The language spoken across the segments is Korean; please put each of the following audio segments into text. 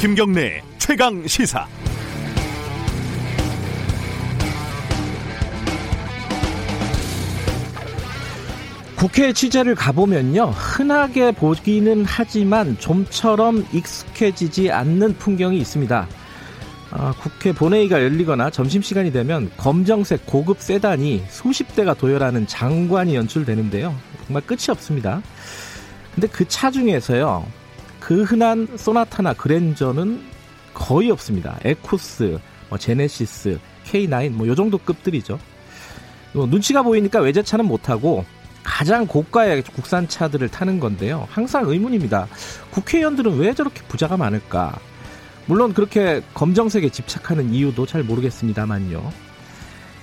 김경래 최강시사. 국회 취재를 가보면요, 흔하게 보기는 하지만 좀처럼 익숙해지지 않는 풍경이 있습니다. 국회 본회의가 열리거나 점심시간이 되면 검정색 고급 세단이 수십 대가 도열하는 장관이 연출되는데요, 정말 끝이 없습니다. 근데 그 차 중에서요, 그 흔한 소나타나 그랜저는 거의 없습니다. 에코스, 제네시스, K9 요 정도 급들이죠. 눈치가 보이니까 외제차는 못하고 가장 고가의 국산차들을 타는 건데요, 항상 의문입니다. 국회의원들은 왜 저렇게 부자가 많을까? 물론 그렇게 검정색에 집착하는 이유도 잘 모르겠습니다만요.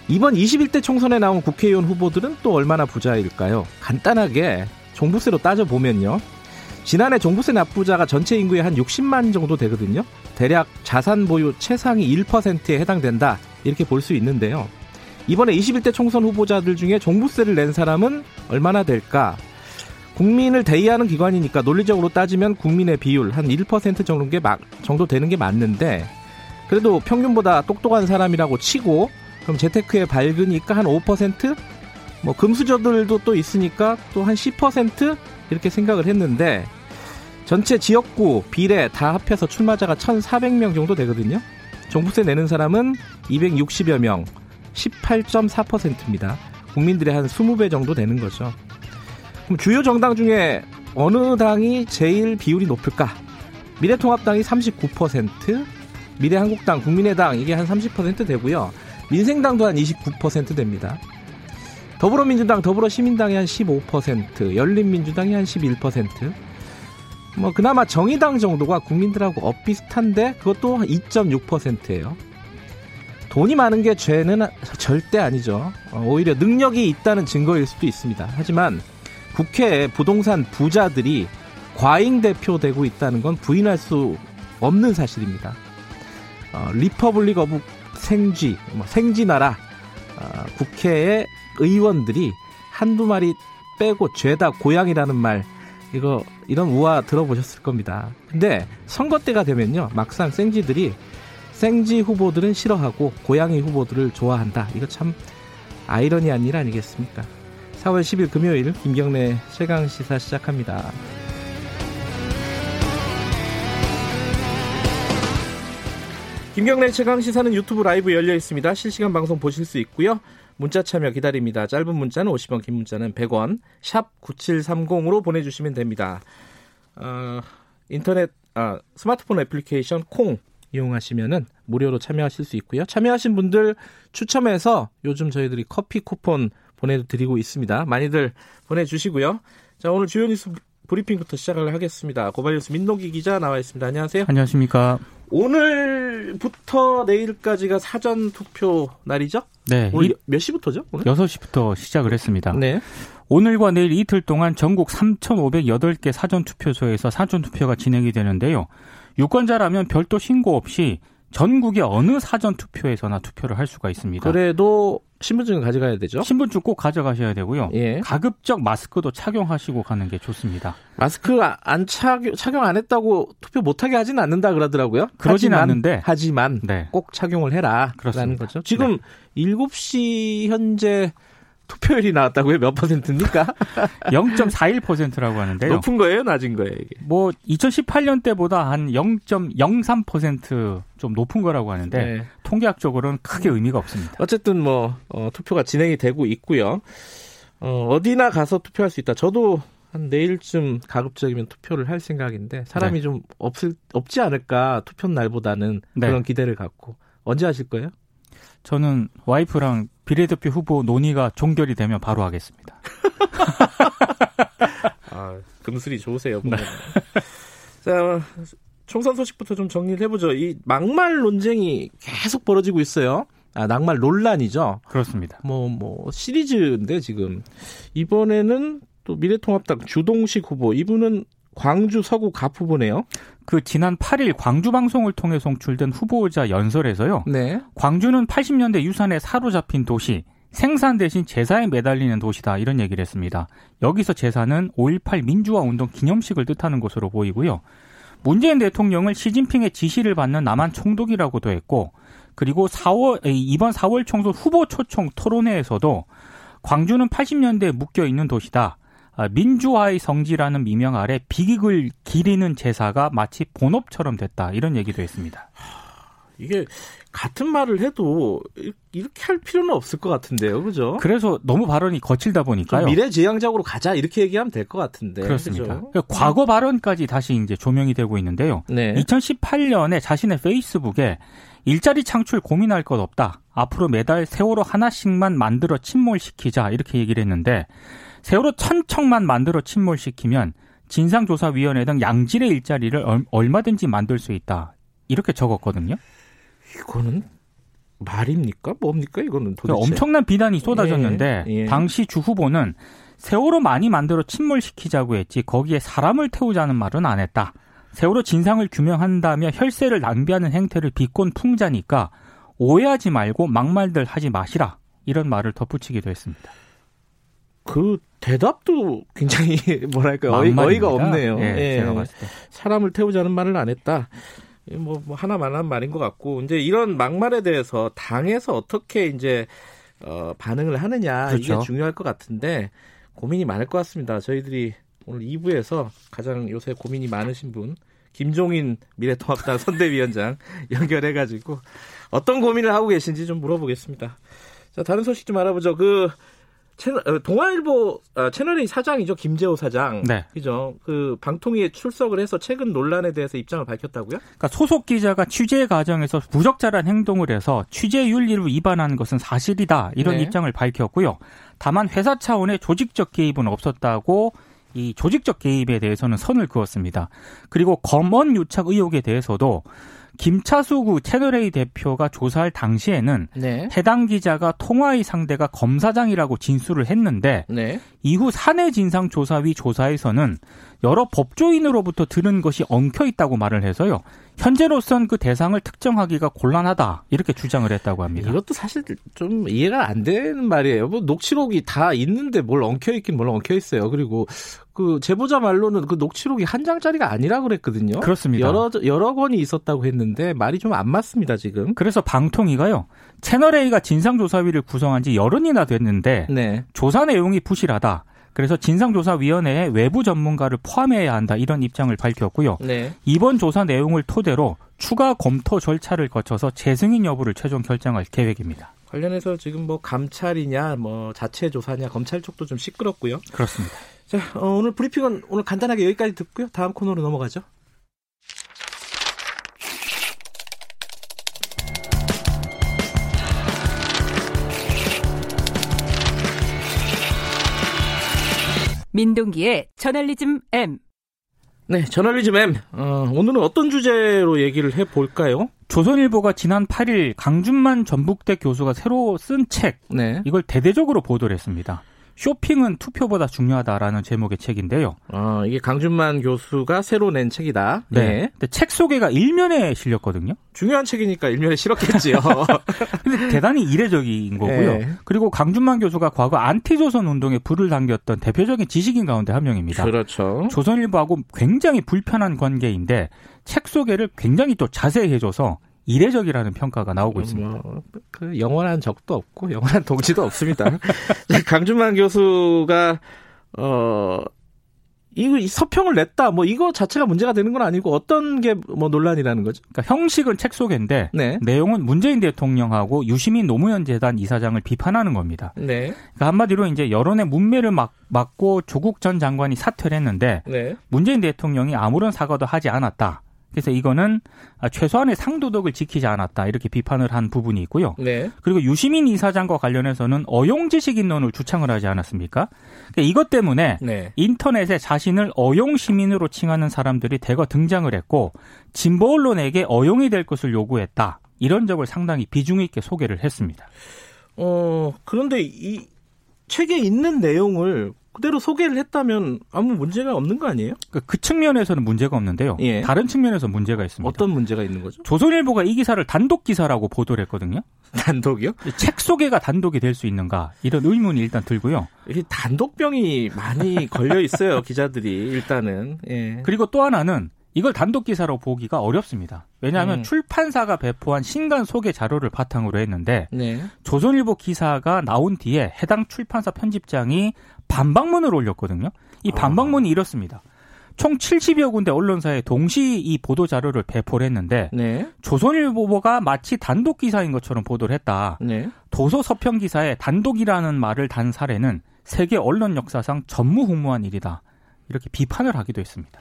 이번 21대 총선에 나온 국회의원 후보들은 또 얼마나 부자일까요? 간단하게 종부세로 따져보면요, 지난해 종부세 납부자가 전체 인구의 한 60만 정도 되거든요. 대략 자산 보유 최상위 1%에 해당된다, 이렇게 볼 수 있는데요. 이번에 21대 총선 후보자들 중에 종부세를 낸 사람은 얼마나 될까? 국민을 대의하는 기관이니까 논리적으로 따지면 국민의 비율 한 1% 정도 되는 게 맞는데, 그래도 평균보다 똑똑한 사람이라고 치고, 그럼 재테크에 밝으니까 한 5%? 금수저들도 또 있으니까 또 한 10%? 이렇게 생각을 했는데, 전체 지역구, 비례 다 합해서 출마자가 1,400명 정도 되거든요. 종부세 내는 사람은 260여 명, 18.4%입니다. 국민들의 한 20배 정도 되는 거죠. 그럼 주요 정당 중에 어느 당이 제일 비율이 높을까? 미래통합당이 39%, 미래한국당, 국민의당 이게 한 30% 되고요. 민생당도 한 29% 됩니다. 더불어민주당, 더불어시민당이 한 15%, 열린민주당이 한 11%. 그나마 정의당 정도가 국민들하고 엇비슷한데 그것도 2.6%예요. 돈이 많은 게 죄는 절대 아니죠. 오히려 능력이 있다는 증거일 수도 있습니다. 하지만 국회에 부동산 부자들이 과잉 대표되고 있다는 건 부인할 수 없는 사실입니다. 리퍼블릭 오브 생쥐, 생쥐나라. 국회의 의원들이 한두 마리 빼고 죄다 고양이라는 말, 이런 우화 들어보셨을 겁니다. 근데 선거 때가 되면요, 막상 생쥐 후보들은 싫어하고 고양이 후보들을 좋아한다. 이거 참 아이러니한 일 아니겠습니까? 4월 10일 금요일 김경래 최강시사 시작합니다. 김경래 최강시사는 유튜브 라이브 열려 있습니다. 실시간 방송 보실 수 있고요. 문자 참여 기다립니다. 짧은 문자는 50원, 긴 문자는 100원, 샵 9730으로 보내주시면 됩니다. 스마트폰 애플리케이션 콩 이용하시면은 무료로 참여하실 수 있고요. 참여하신 분들 추첨해서 요즘 저희들이 커피 쿠폰 보내드리고 있습니다. 많이들 보내주시고요. 자, 오늘 주요 뉴스 브리핑부터 시작을 하겠습니다. 고발뉴스 민동기 기자 나와 있습니다. 안녕하세요. 안녕하십니까. 오늘부터 내일까지가 사전투표 날이죠? 네. 오늘 몇 시부터죠? 오늘? 6시부터 시작을 했습니다. 네. 오늘과 내일 이틀 동안 전국 3,508개 사전투표소에서 사전투표가 진행이 되는데요. 유권자라면 별도 신고 없이 전국의 어느 사전투표에서나 투표를 할 수가 있습니다. 그래도 신분증은 가져가야 되죠? 신분증 꼭 가져가셔야 되고요. 예. 가급적 마스크도 착용하시고 가는 게 좋습니다. 마스크 착용 안 했다고 투표 못하게 하진 않는다 그러더라고요. 그러진 않는데. 하지만 네, 꼭 착용을 해라. 그렇다는 거죠. 지금 네, 7시 현재 투표율이 나왔다고요? 몇 퍼센트입니까? 0.41%라고 하는데요. 높은 거예요? 낮은 거예요? 이게? 2018년 때보다 한 0.03% 좀 높은 거라고 하는데 네, 통계학적으로는 크게 의미가 없습니다. 어쨌든 투표가 진행이 되고 있고요. 어디나 가서 투표할 수 있다. 저도 한 내일쯤 가급적이면 투표를 할 생각인데 사람이 네, 좀 없지 않을까, 투표 날보다는 네, 그런 기대를 갖고. 언제 하실 거예요? 저는 와이프랑 비례대표 후보 논의가 종결이 되면 바로 하겠습니다. 금슬이 좋으세요, 보면. 자, 총선 소식부터 좀 정리를 해보죠. 이 막말 논쟁이 계속 벌어지고 있어요. 막말 논란이죠. 그렇습니다. 시리즈인데 지금 이번에는 또 미래통합당 주동식 후보, 이분은 광주 서구 갑 후보네요. 그 지난 8일 광주 방송을 통해 송출된 후보자 연설에서요, 네, 광주는 80년대 유산에 사로잡힌 도시, 생산 대신 제사에 매달리는 도시다, 이런 얘기를 했습니다. 여기서 제사는 5.18 민주화 운동 기념식을 뜻하는 것으로 보이고요. 문재인 대통령을 시진핑의 지시를 받는 남한 총독이라고도 했고, 그리고 이번 4월 총선 후보 초청 토론회에서도 광주는 80년대에 묶여있는 도시다. 민주화의 성지라는 미명 아래 비극을 기리는 제사가 마치 본업처럼 됐다. 이런 얘기도 했습니다. 이게 같은 말을 해도 이렇게 할 필요는 없을 것 같은데요. 그죠? 그래서 너무 발언이 거칠다 보니까요. 미래지향적으로 가자 이렇게 얘기하면 될 것 같은데. 그렇습니다. 그러니까 과거 발언까지 다시 이제 조명이 되고 있는데요. 네. 2018년에 자신의 페이스북에 일자리 창출 고민할 것 없다. 앞으로 매달 세월호 하나씩만 만들어 침몰시키자 이렇게 얘기를 했는데 세월호 1000척만 만들어 침몰시키면 진상조사위원회 등 양질의 일자리를 얼마든지 만들 수 있다. 이렇게 적었거든요. 이거는 말입니까? 뭡니까? 이거는 도대체. 엄청난 비난이 쏟아졌는데 당시 주 후보는 세월호 많이 만들어 침몰시키자고 했지 거기에 사람을 태우자는 말은 안 했다. 세월호 진상을 규명한다며 혈세를 낭비하는 행태를 비꼰 풍자니까 오해하지 말고 막말들 하지 마시라. 이런 말을 덧붙이기도 했습니다. 그 대답도 굉장히 뭐랄까 어이가 없네요. 예, 제가 봤을 때. 사람을 태우자는 말을 안 했다. 뭐 하나만 한 말인 것 같고 이제 이런 막말에 대해서 당에서 어떻게 이제 반응을 하느냐 그렇죠. 이게 중요할 것 같은데 고민이 많을 것 같습니다. 저희들이 오늘 2부에서 가장 요새 고민이 많으신 분 김종인 미래통합당 선대위원장 연결해가지고 어떤 고민을 하고 계신지 좀 물어보겠습니다. 자 다른 소식 좀 알아보죠. 그 동아일보 채널A 사장이죠. 김대호 사장. 네. 그죠. 그 방통위에 출석을 해서 최근 논란에 대해서 입장을 밝혔다고요? 그러니까 소속 기자가 취재 과정에서 부적절한 행동을 해서 취재 윤리를 위반한 것은 사실이다. 이런 네. 입장을 밝혔고요. 다만 회사 차원의 조직적 개입은 없었다고 이 조직적 개입에 대해서는 선을 그었습니다. 그리고 검언 유착 의혹에 대해서도 김차수구 채널A 대표가 조사할 당시에는 네. 해당 기자가 통화의 상대가 검사장이라고 진술을 했는데 네. 이후 사내진상조사위 조사에서는 여러 법조인으로부터 들은 것이 엉켜있다고 말을 해서요. 현재로선 그 대상을 특정하기가 곤란하다 이렇게 주장을 했다고 합니다. 이것도 사실 좀 이해가 안 되는 말이에요. 뭐 녹취록이 다 있는데 뭘 엉켜있긴 뭘 엉켜있어요. 그리고 그 제보자 말로는 그 녹취록이 한 장짜리가 아니라 그랬거든요. 그렇습니다. 여러 권이 있었다고 했는데 말이 좀 안 맞습니다 지금. 그래서 방통위가요. 채널A가 진상조사위를 구성한 지 열흘이나 됐는데 네. 조사 내용이 부실하다. 그래서 진상조사위원회에 외부 전문가를 포함해야 한다 이런 입장을 밝혔고요. 네. 이번 조사 내용을 토대로 추가 검토 절차를 거쳐서 재승인 여부를 최종 결정할 계획입니다. 관련해서 지금 뭐 감찰이냐 뭐 자체 조사냐 검찰 쪽도 좀 시끄럽고요. 그렇습니다. 자, 오늘 브리핑은 오늘 간단하게 여기까지 듣고요. 다음 코너로 넘어가죠. 민동기의 저널리즘 M. 네, 저널리즘 M. 오늘은 어떤 주제로 얘기를 해볼까요? 조선일보가 지난 8일 강준만 전북대 교수가 새로 쓴 책, 네. 이걸 대대적으로 보도를 했습니다. 쇼핑은 투표보다 중요하다라는 제목의 책인데요. 이게 강준만 교수가 새로 낸 책이다. 네. 네. 근데 책 소개가 일면에 실렸거든요. 중요한 책이니까 일면에 실었겠지요. 근데 대단히 이례적인 거고요. 네. 그리고 강준만 교수가 과거 안티조선 운동에 불을 당겼던 대표적인 지식인 가운데 한 명입니다. 그렇죠. 조선일보하고 굉장히 불편한 관계인데 책 소개를 굉장히 또 자세히 해줘서 이례적이라는 평가가 나오고 있습니다. 그 영원한 적도 없고 영원한 동지도 없습니다. 강준만 교수가 이 서평을 냈다. 뭐 이거 자체가 문제가 되는 건 아니고 어떤 게 뭐 논란이라는 거죠? 그러니까 형식은 책 소개인데 네. 내용은 문재인 대통령하고 유시민 노무현 재단 이사장을 비판하는 겁니다. 네. 그러니까 한마디로 이제 여론의 문매를 막고 조국 전 장관이 사퇴를 했는데 네. 문재인 대통령이 아무런 사과도 하지 않았다. 그래서 이거는 최소한의 상도덕을 지키지 않았다 이렇게 비판을 한 부분이 있고요. 네. 그리고 유시민 이사장과 관련해서는 어용지식인론을 주창을 하지 않았습니까? 그러니까 이것 때문에 네. 인터넷에 자신을 어용시민으로 칭하는 사람들이 대거 등장을 했고 진보 언론에게 어용이 될 것을 요구했다. 이런 점을 상당히 비중 있게 소개를 했습니다. 그런데 이 책에 있는 내용을 그대로 소개를 했다면 아무 문제가 없는 거 아니에요? 그 측면에서는 문제가 없는데요. 예. 다른 측면에서 문제가 있습니다. 어떤 문제가 있는 거죠? 조선일보가 이 기사를 단독 기사라고 보도를 했거든요. 단독이요? 책 소개가 단독이 될 수 있는가 이런 의문이 일단 들고요. 이게 단독병이 많이 걸려 있어요. 기자들이 일단은. 예. 그리고 또 하나는 이걸 단독 기사로 보기가 어렵습니다. 왜냐하면 출판사가 배포한 신간 소개 자료를 바탕으로 했는데 네. 조선일보 기사가 나온 뒤에 해당 출판사 편집장이 반박문을 올렸거든요. 이 반박문이 이렇습니다. 총 70여 군데 언론사에 동시 이 보도 자료를 배포를 했는데 네. 조선일보가 마치 단독 기사인 것처럼 보도를 했다. 네. 도서 서평 기사에 단독이라는 말을 단 사례는 세계 언론 역사상 전무후무한 일이다. 이렇게 비판을 하기도 했습니다.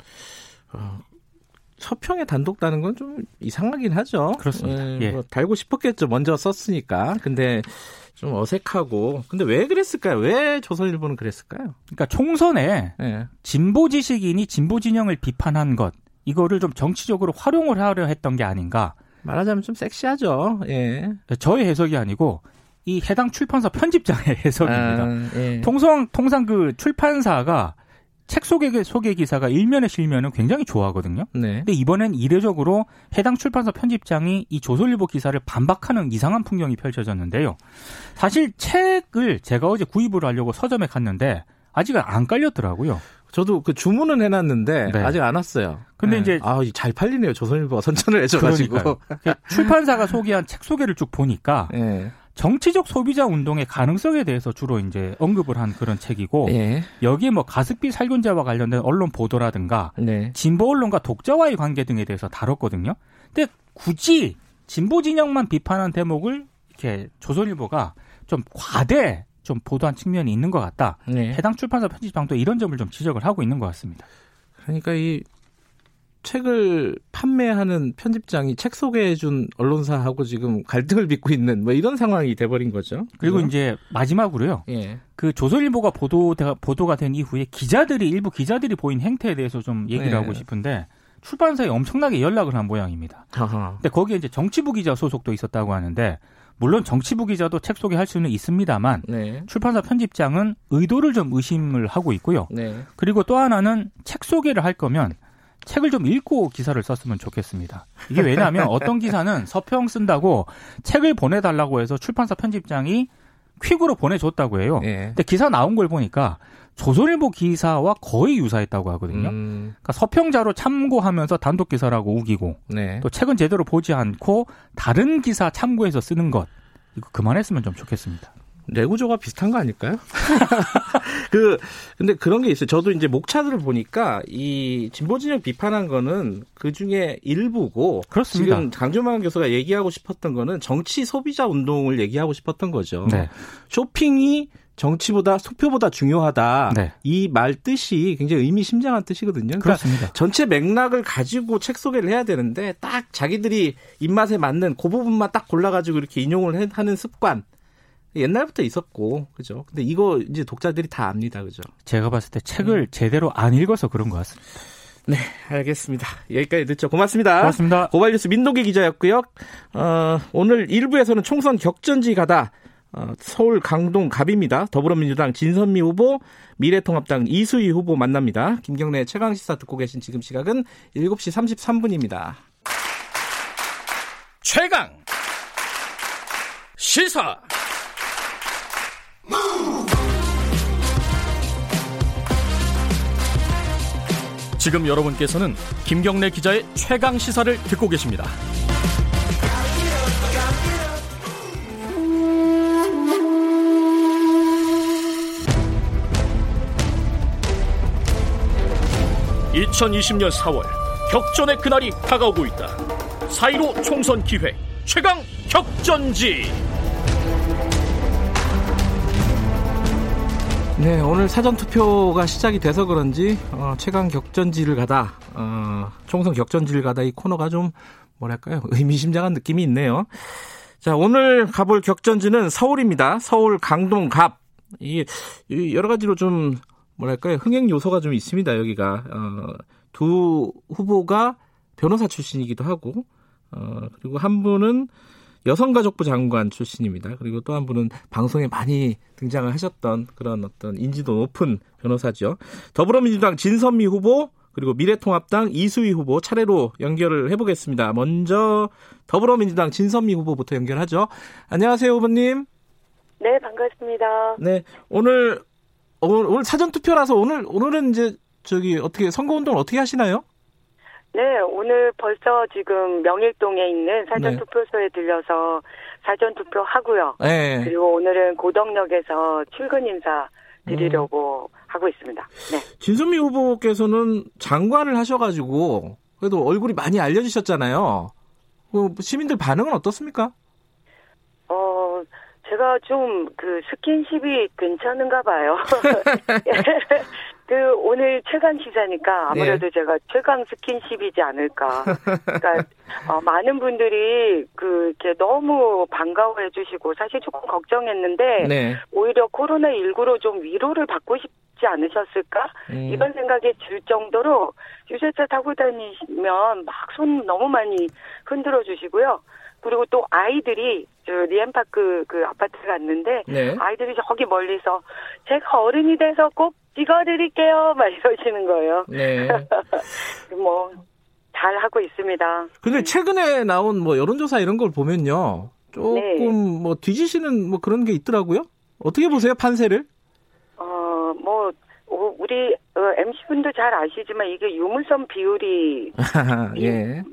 서평에 단독 다는 건 좀 이상하긴 하죠. 그렇습니다. 예. 뭐 달고 싶었겠죠. 먼저 썼으니까. 근데 좀 어색하고. 근데 왜 그랬을까요? 왜 조선일보는 그랬을까요? 그러니까 총선에 예. 진보 지식인이 진보 진영을 비판한 것. 이거를 좀 정치적으로 활용을 하려 했던 게 아닌가. 말하자면 좀 섹시하죠. 예. 저의 해석이 아니고 이 해당 출판사 편집장의 해석입니다. 예. 통상 그 출판사가 책 소개 기사가 일면에 실면은 굉장히 좋아하거든요. 네. 근데 이번엔 이례적으로 해당 출판사 편집장이 이 조선일보 기사를 반박하는 이상한 풍경이 펼쳐졌는데요. 사실 책을 제가 어제 구입을 하려고 서점에 갔는데 아직 안 깔렸더라고요. 저도 그 주문은 해놨는데 네. 아직 안 왔어요. 근데 네. 이제 잘 팔리네요. 조선일보가 선전을 해줘가지고 출판사가 소개한 책 소개를 쭉 보니까. 네. 정치적 소비자 운동의 가능성에 대해서 주로 이제 언급을 한 그런 책이고 예. 여기에 뭐 가습기 살균제와 관련된 언론 보도라든가 네. 진보 언론과 독자와의 관계 등에 대해서 다뤘거든요. 근데 굳이 진보 진영만 비판한 대목을 이렇게 조선일보가 좀 과대 좀 보도한 측면이 있는 것 같다. 네. 해당 출판사 편집장도 이런 점을 좀 지적을 하고 있는 것 같습니다. 그러니까 이 책을 판매하는 편집장이 책 소개해준 언론사하고 지금 갈등을 빚고 있는 뭐 이런 상황이 돼버린 거죠. 그리고 이제 마지막으로요. 예. 그 조선일보가 보도가 된 이후에 일부 기자들이 보인 행태에 대해서 좀 얘기를 예. 하고 싶은데 출판사에 엄청나게 연락을 한 모양입니다. 아하. 근데 거기에 이제 정치부 기자 소속도 있었다고 하는데 물론 정치부 기자도 책 소개할 수는 있습니다만 네. 출판사 편집장은 의도를 좀 의심을 하고 있고요. 네. 그리고 또 하나는 책 소개를 할 거면 책을 좀 읽고 기사를 썼으면 좋겠습니다. 이게 왜냐하면 어떤 기사는 서평 쓴다고 책을 보내달라고 해서 출판사 편집장이 퀵으로 보내줬다고 해요. 예. 근데 기사 나온 걸 보니까 조선일보 기사와 거의 유사했다고 하거든요. 그러니까 서평자로 참고하면서 단독 기사라고 우기고 네. 또 책은 제대로 보지 않고 다른 기사 참고해서 쓰는 것. 이거 그만했으면 좀 좋겠습니다. 내구조가 비슷한 거 아닐까요? 근데 그런 게 있어요. 저도 이제 목차들을 보니까 이 진보진영 비판한 거는 그 중에 일부고. 그렇습니다. 지금 강준만 교수가 얘기하고 싶었던 거는 정치 소비자 운동을 얘기하고 싶었던 거죠. 네. 쇼핑이 정치보다 투표보다 중요하다. 네. 이 말 뜻이 굉장히 의미심장한 뜻이거든요. 그렇습니다. 전체 맥락을 가지고 책 소개를 해야 되는데 딱 자기들이 입맛에 맞는 그 부분만 딱 골라가지고 이렇게 인용을 하는 습관. 옛날부터 있었고, 그죠? 근데 이거 이제 독자들이 다 압니다, 그죠? 제가 봤을 때 책을 제대로 안 읽어서 그런 것 같습니다. 네, 알겠습니다. 여기까지 듣죠. 고맙습니다. 고맙습니다. 고발뉴스 민동기 기자였고요. 오늘 1부에서는 총선 격전지 가다. 서울 강동갑입니다. 더불어민주당 진선미 후보, 미래통합당 이수희 후보 만납니다. 김경래 최강시사 듣고 계신 지금 시각은 7시 33분입니다. 최강! 시사! 지금 여러분께서는 김경래 기자의 최강 시사를 듣고 계십니다. (2020년 4월) 격전의 그날이 다가오고 있다. 4.15 총선 기획 최강 격전지. 네, 오늘 사전투표가 시작이 돼서 그런지 최강 격전지를 가다, 총선 격전지를 가다 이 코너가 좀 뭐랄까요? 의미심장한 느낌이 있네요. 자, 오늘 가볼 격전지는 서울입니다. 서울 강동갑. 이 여러 가지로 좀 뭐랄까요? 흥행 요소가 좀 있습니다. 여기가 두 후보가 변호사 출신이기도 하고 그리고 한 분은 여성가족부 장관 출신입니다. 그리고 또 한 분은 방송에 많이 등장을 하셨던 그런 어떤 인지도 높은 변호사죠. 더불어민주당 진선미 후보 그리고 미래통합당 이수희 후보 차례로 연결을 해보겠습니다. 먼저 더불어민주당 진선미 후보부터 연결하죠. 안녕하세요, 후보님. 네, 반갑습니다. 네, 오늘 사전 투표라서 오늘은 이제 저기 선거 운동을 어떻게 하시나요? 네, 오늘 벌써 지금 명일동에 있는 사전투표소에 들려서 사전투표 하고요. 네. 그리고 오늘은 고덕역에서 출근 인사 드리려고 하고 있습니다. 네. 진선미 후보께서는 장관을 하셔가지고 그래도 얼굴이 많이 알려지셨잖아요. 시민들 반응은 어떻습니까? 제가 좀 그 스킨십이 괜찮은가 봐요. 그 오늘 최강 시사니까 아무래도 제가 최강 스킨십이지 않을까. 그러니까 많은 분들이 그 이렇게 너무 반가워해 주시고 사실 조금 걱정했는데 오히려 코로나19로 좀 위로를 받고 싶지 않으셨을까? 이런 생각이 들 정도로 유세차 타고 다니시면 막 손 너무 많이 흔들어 주시고요. 그리고 또 아이들이 리엠파크 그 아파트에 갔는데 아이들이 저기 멀리서 제가 어른이 돼서 꼭 찍어드릴게요 막 이러시는 거예요. 네. 뭐 잘하고 있습니다. 근데 최근에 나온 뭐 여론조사 이런 걸 보면요 조금 뭐 뒤지시는 뭐 그런 게 있더라고요. 어떻게 보세요 판세를? 뭐 우리 MC분도 잘 아시지만 이게 유물선 비율이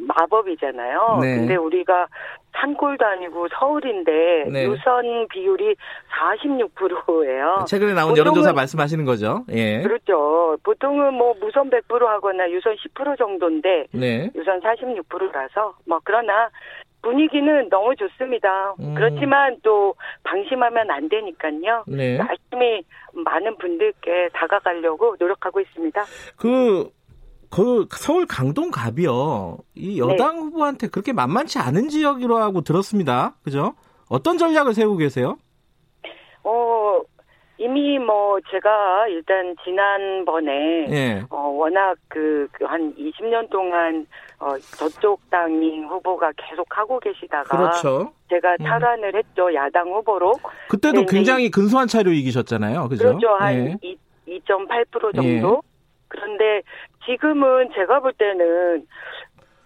마법이잖아요. 네. 근데 우리가 산골도 아니고 서울인데 유선 비율이 46%예요. 최근에 나온 여론조사 말씀하시는 거죠? 예. 그렇죠. 보통은 뭐 무선 100% 하거나 유선 10% 정도인데 유선 46%라서 뭐 그러나 분위기는 너무 좋습니다. 그렇지만 또 방심하면 안 되니까요. 열심히 많은 분들께 다가가려고 노력하고 있습니다. 그 서울 강동갑이요. 이 여당 후보한테 그렇게 만만치 않은 지역이라고 들었습니다. 그죠? 어떤 전략을 세우고 계세요? 이미 뭐 제가 일단 지난번에 워낙 그 한 20년 동안 저쪽 당인 후보가 계속 하고 계시다가 제가 탈환을 했죠. 야당 후보로. 그때도 굉장히 근소한 차로 이기셨잖아요. 그렇죠. 한 2.8% 정도. 그런데 지금은 제가 볼 때는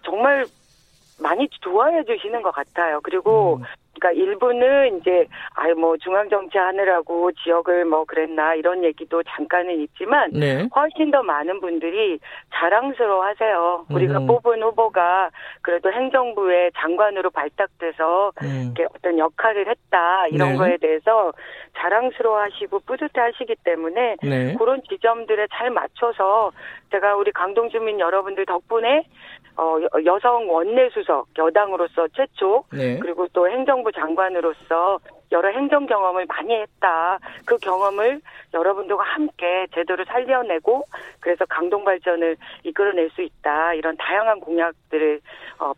정말 많이 좋아해 주시는 것 같아요. 그리고 그러니까 일부는 이제 중앙 정치 하느라고 지역을 뭐 그랬나 이런 얘기도 잠깐은 있지만 훨씬 더 많은 분들이 자랑스러워하세요. 우리가 뽑은 후보가 그래도 행정부의 장관으로 발탁돼서 이렇게 어떤 역할을 했다 이런 거에 대해서 자랑스러워하시고 뿌듯해하시기 때문에 그런 지점들에 잘 맞춰서 제가 우리 강동 주민 여러분들 덕분에 여성 원내수석 여당으로서 최초 그리고 또 행정부 장관으로서 여러 행정 경험을 많이 했다. 그 경험을 여러분들과 함께 제대로 살려내고 그래서 강동발전을 이끌어낼 수 있다. 이런 다양한 공약들을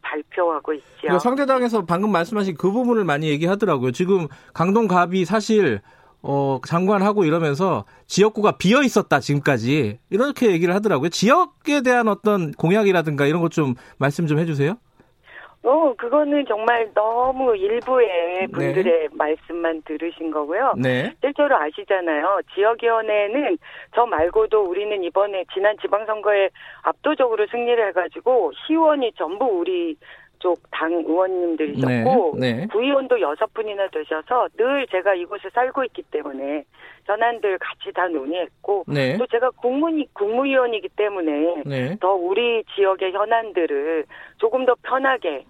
발표하고 있죠. 상대당에서 방금 말씀하신 그 부분을 많이 얘기하더라고요. 지금 강동갑이 사실 장관하고 이러면서 지역구가 비어 있었다 지금까지 이렇게 얘기를 하더라고요. 지역에 대한 어떤 공약이라든가 이런 것 좀 말씀 좀 해주세요. 그거는 정말 너무 일부의 분들의 말씀만 들으신 거고요. 실제로 아시잖아요. 지역위원회는 저 말고도 우리는 이번에 지난 지방선거에 압도적으로 승리를 해가지고 시의원이 전부 우리 쪽 당 의원님들이셨고 구의원도 6분이나 되셔서 늘 제가 이곳에 살고 있기 때문에 전안들 같이 다 논의했고 또 제가 국무위원이기 때문에 더 우리 지역의 현안들을 조금 더 편하게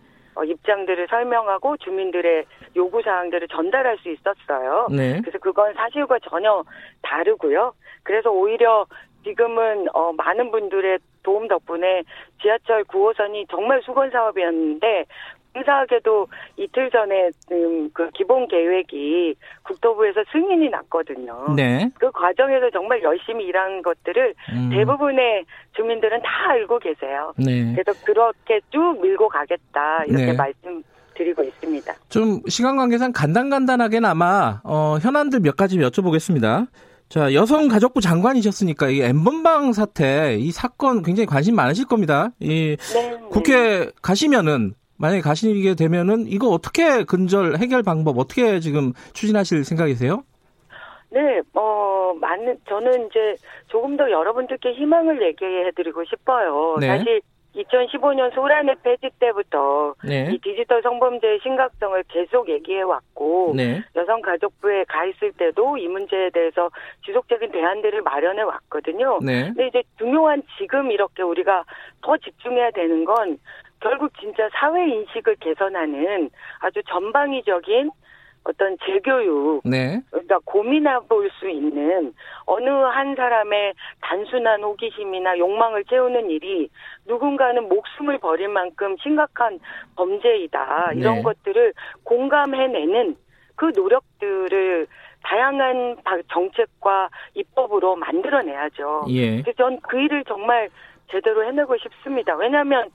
입장들을 설명하고 주민들의 요구사항들을 전달할 수 있었어요. 그래서 그건 사실과 전혀 다르고요. 그래서 오히려 지금은 많은 분들의 도움 덕분에 지하철 9호선이 정말 수건 사업이었는데 감사하게도 이틀 전에 그 기본 계획이 국토부에서 승인이 났거든요. 그 과정에서 정말 열심히 일한 것들을 대부분의 주민들은 다 알고 계세요. 그래서 그렇게 쭉 밀고 가겠다 이렇게 말씀드리고 있습니다. 좀 시간 관계상 간단하게나마 현안들 몇 가지 여쭤보겠습니다. 자, 여성가족부 장관이셨으니까 이 N번방 사태 이 사건 굉장히 관심 많으실 겁니다. 이 국회 가시면은 만약에 가시게 되면은 이거 어떻게 해결 방법 어떻게 지금 추진하실 생각이세요? 네, 저는 이제 조금 더 여러분들께 희망을 얘기해 드리고 싶어요. 사실 2015년 소란의 폐지 때부터 네. 이 디지털 성범죄의 심각성을 계속 얘기해왔고 네. 여성가족부에 가 있을 때도 이 문제에 대해서 지속적인 대안들을 마련해왔거든요. 네. 근데 이제 중요한 지금 이렇게 우리가 더 집중해야 되는 건 결국 진짜 사회 인식을 개선하는 아주 전방위적인 어떤 재교육, 네. 그러니까 고민해볼 수 있는 어느 한 사람의 단순한 호기심이나 욕망을 채우는 일이 누군가는 목숨을 버릴 만큼 심각한 범죄이다. 이런 네. 것들을 공감해내는 그 노력들을 다양한 정책과 입법으로 만들어내야죠. 예. 그래서 전 그 일을 정말 제대로 해내고 싶습니다. 왜냐하면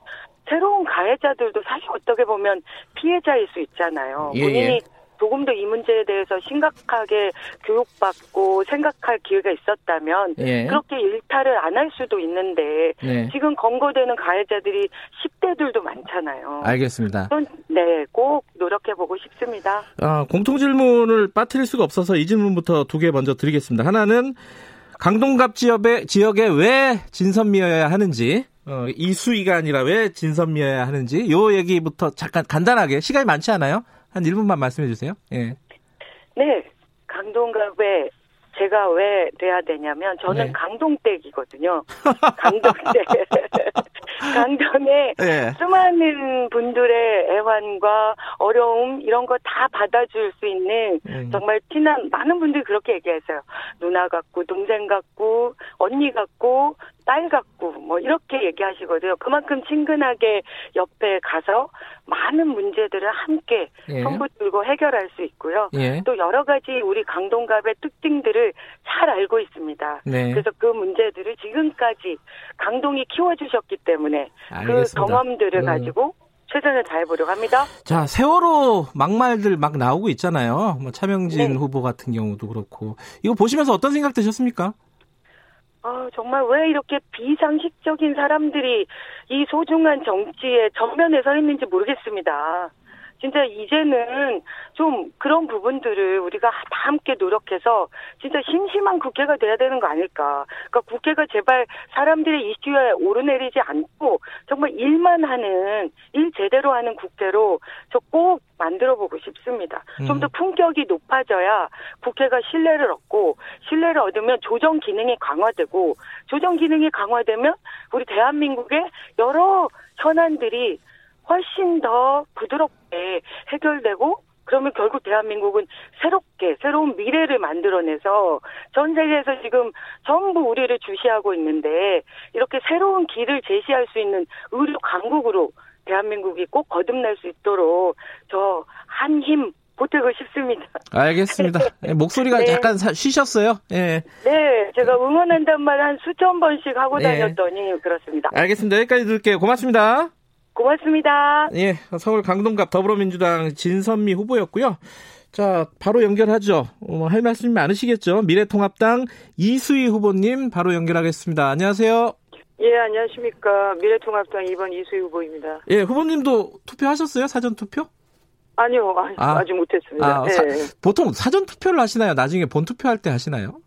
새로운 가해자들도 사실 어떻게 보면 피해자일 수 있잖아요. 본인이 조금 더 이 문제에 대해서 심각하게 교육받고 생각할 기회가 있었다면 예. 그렇게 일탈을 안 할 수도 있는데 네. 지금 검거되는 가해자들이 10대들도 많잖아요. 알겠습니다. 네, 꼭 노력해보고 싶습니다. 공통질문을 빠뜨릴 수가 없어서 이 질문부터 두 개 먼저 드리겠습니다. 하나는 강동갑 지역에 왜 진선미여야 하는지 이수희가 아니라 왜 진선미여야 하는지 요 얘기부터 잠깐 간단하게 시간이 많지 않아요? 한 1분만 말씀해 주세요. 예. 네. 강동갑에 제가 왜 돼야 되냐면 저는 네. 강동댁이거든요. 강동댁. 강동에 네. 수많은 분들의 애환과 어려움 이런 거 다 받아줄 수 있는 정말 친한 많은 분들이 그렇게 얘기했어요. 누나 같고 동생 같고 언니 같고 딸 같고 뭐 이렇게 얘기하시거든요. 그만큼 친근하게 옆에 가서 많은 문제들을 함께 손붙 들고 해결할 수 있고요. 예. 또 여러 가지 우리 강동갑의 특징들을 잘 알고 있습니다. 네. 그래서 그 문제들을 지금까지 강동이 키워주셨기 때문에 알겠습니다. 그 경험들을 가지고 최선을 다해보려고 합니다. 자, 세월호 막말들 막 나오고 있잖아요. 뭐 차명진 네. 후보 같은 경우도 그렇고 이거 보시면서 어떤 생각 드셨습니까? 정말 왜 이렇게 비상식적인 사람들이 이 소중한 정치에 전면에 서 있는지 모르겠습니다. 진짜 이제는 좀 그런 부분들을 우리가 다 함께 노력해서 진짜 심심한 국회가 돼야 되는 거 아닐까. 그러니까 국회가 제발 사람들의 이슈에 오르내리지 않고 정말 일만 하는, 일 제대로 하는 국회로 저 꼭 만들어보고 싶습니다. 좀 더 품격이 높아져야 국회가 신뢰를 얻고 신뢰를 얻으면 조정 기능이 강화되고 조정 기능이 강화되면 우리 대한민국의 여러 현안들이 훨씬 더 부드럽게 해결되고 그러면 결국 대한민국은 새로운 미래를 만들어내서 전 세계에서 지금 전부 우리를 주시하고 있는데 이렇게 새로운 길을 제시할 수 있는 의료 강국으로 대한민국이 꼭 거듭날 수 있도록 저 한 힘 보태고 싶습니다. 알겠습니다. 목소리가 네. 약간 쉬셨어요. 예. 네. 제가 응원한단 말 한 수천 번씩 하고 다녔더니 예. 그렇습니다. 알겠습니다. 여기까지 들을게요. 고맙습니다. 고맙습니다. 예, 서울 강동갑 더불어민주당 진선미 후보였고요. 자, 바로 연결하죠. 할 말씀이 많으시겠죠. 미래통합당 이수희 후보님 바로 연결하겠습니다. 안녕하세요. 예, 안녕하십니까. 미래통합당 2번 이수희 후보입니다. 예, 후보님도 투표하셨어요? 사전투표? 아니요. 아직 못했습니다. 네. 보통 사전투표를 하시나요? 나중에 본투표할 때 하시나요?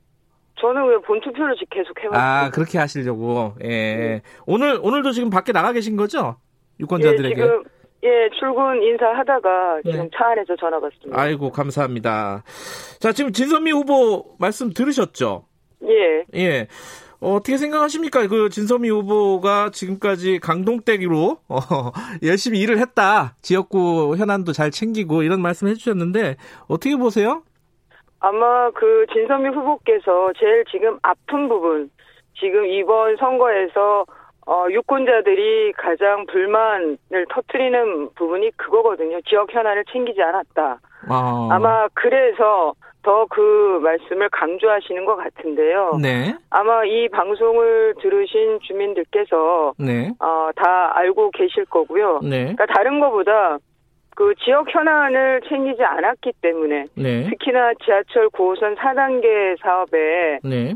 저는 왜 본투표를 계속 해왔어요. 그렇게 하시려고. 예. 네. 오늘도 지금 밖에 나가 계신 거죠? 유권자들에게. 지금 출근 인사하다가 지금 차 안에서 전화 받습니다. 아이고, 감사합니다. 자, 지금 진선미 후보 말씀 들으셨죠? 예. 예. 어떻게 생각하십니까? 그 진선미 후보가 지금까지 강동댁으로 열심히 일을 했다. 지역구 현안도 잘 챙기고 이런 말씀 해주셨는데 어떻게 보세요? 아마 그 진선미 후보께서 제일 지금 아픈 부분, 지금 이번 선거에서 유권자들이 가장 불만을 터뜨리는 부분이 그거거든요. 지역 현안을 챙기지 않았다. 아마 그래서 더 그 말씀을 강조하시는 것 같은데요. 네. 아마 이 방송을 들으신 주민들께서 네. 다 알고 계실 거고요. 네. 그러니까 다른 것보다 그 지역 현안을 챙기지 않았기 때문에 네. 특히나 지하철 9호선 4단계 사업에 네.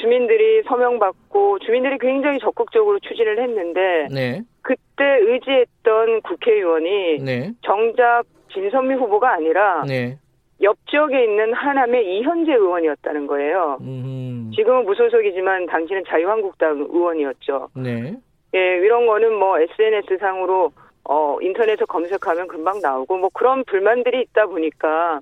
주민들이 서명받고 주민들이 굉장히 적극적으로 추진을 했는데 네. 그때 의지했던 국회의원이 네. 정작 진선미 후보가 아니라 네. 옆 지역에 있는 하남의 이현재 의원이었다는 거예요. 지금은 무소속이지만 당시는 자유한국당 의원이었죠. 네. 예, 이런 거는 뭐 SNS상으로 인터넷에서 검색하면 금방 나오고 뭐 그런 불만들이 있다 보니까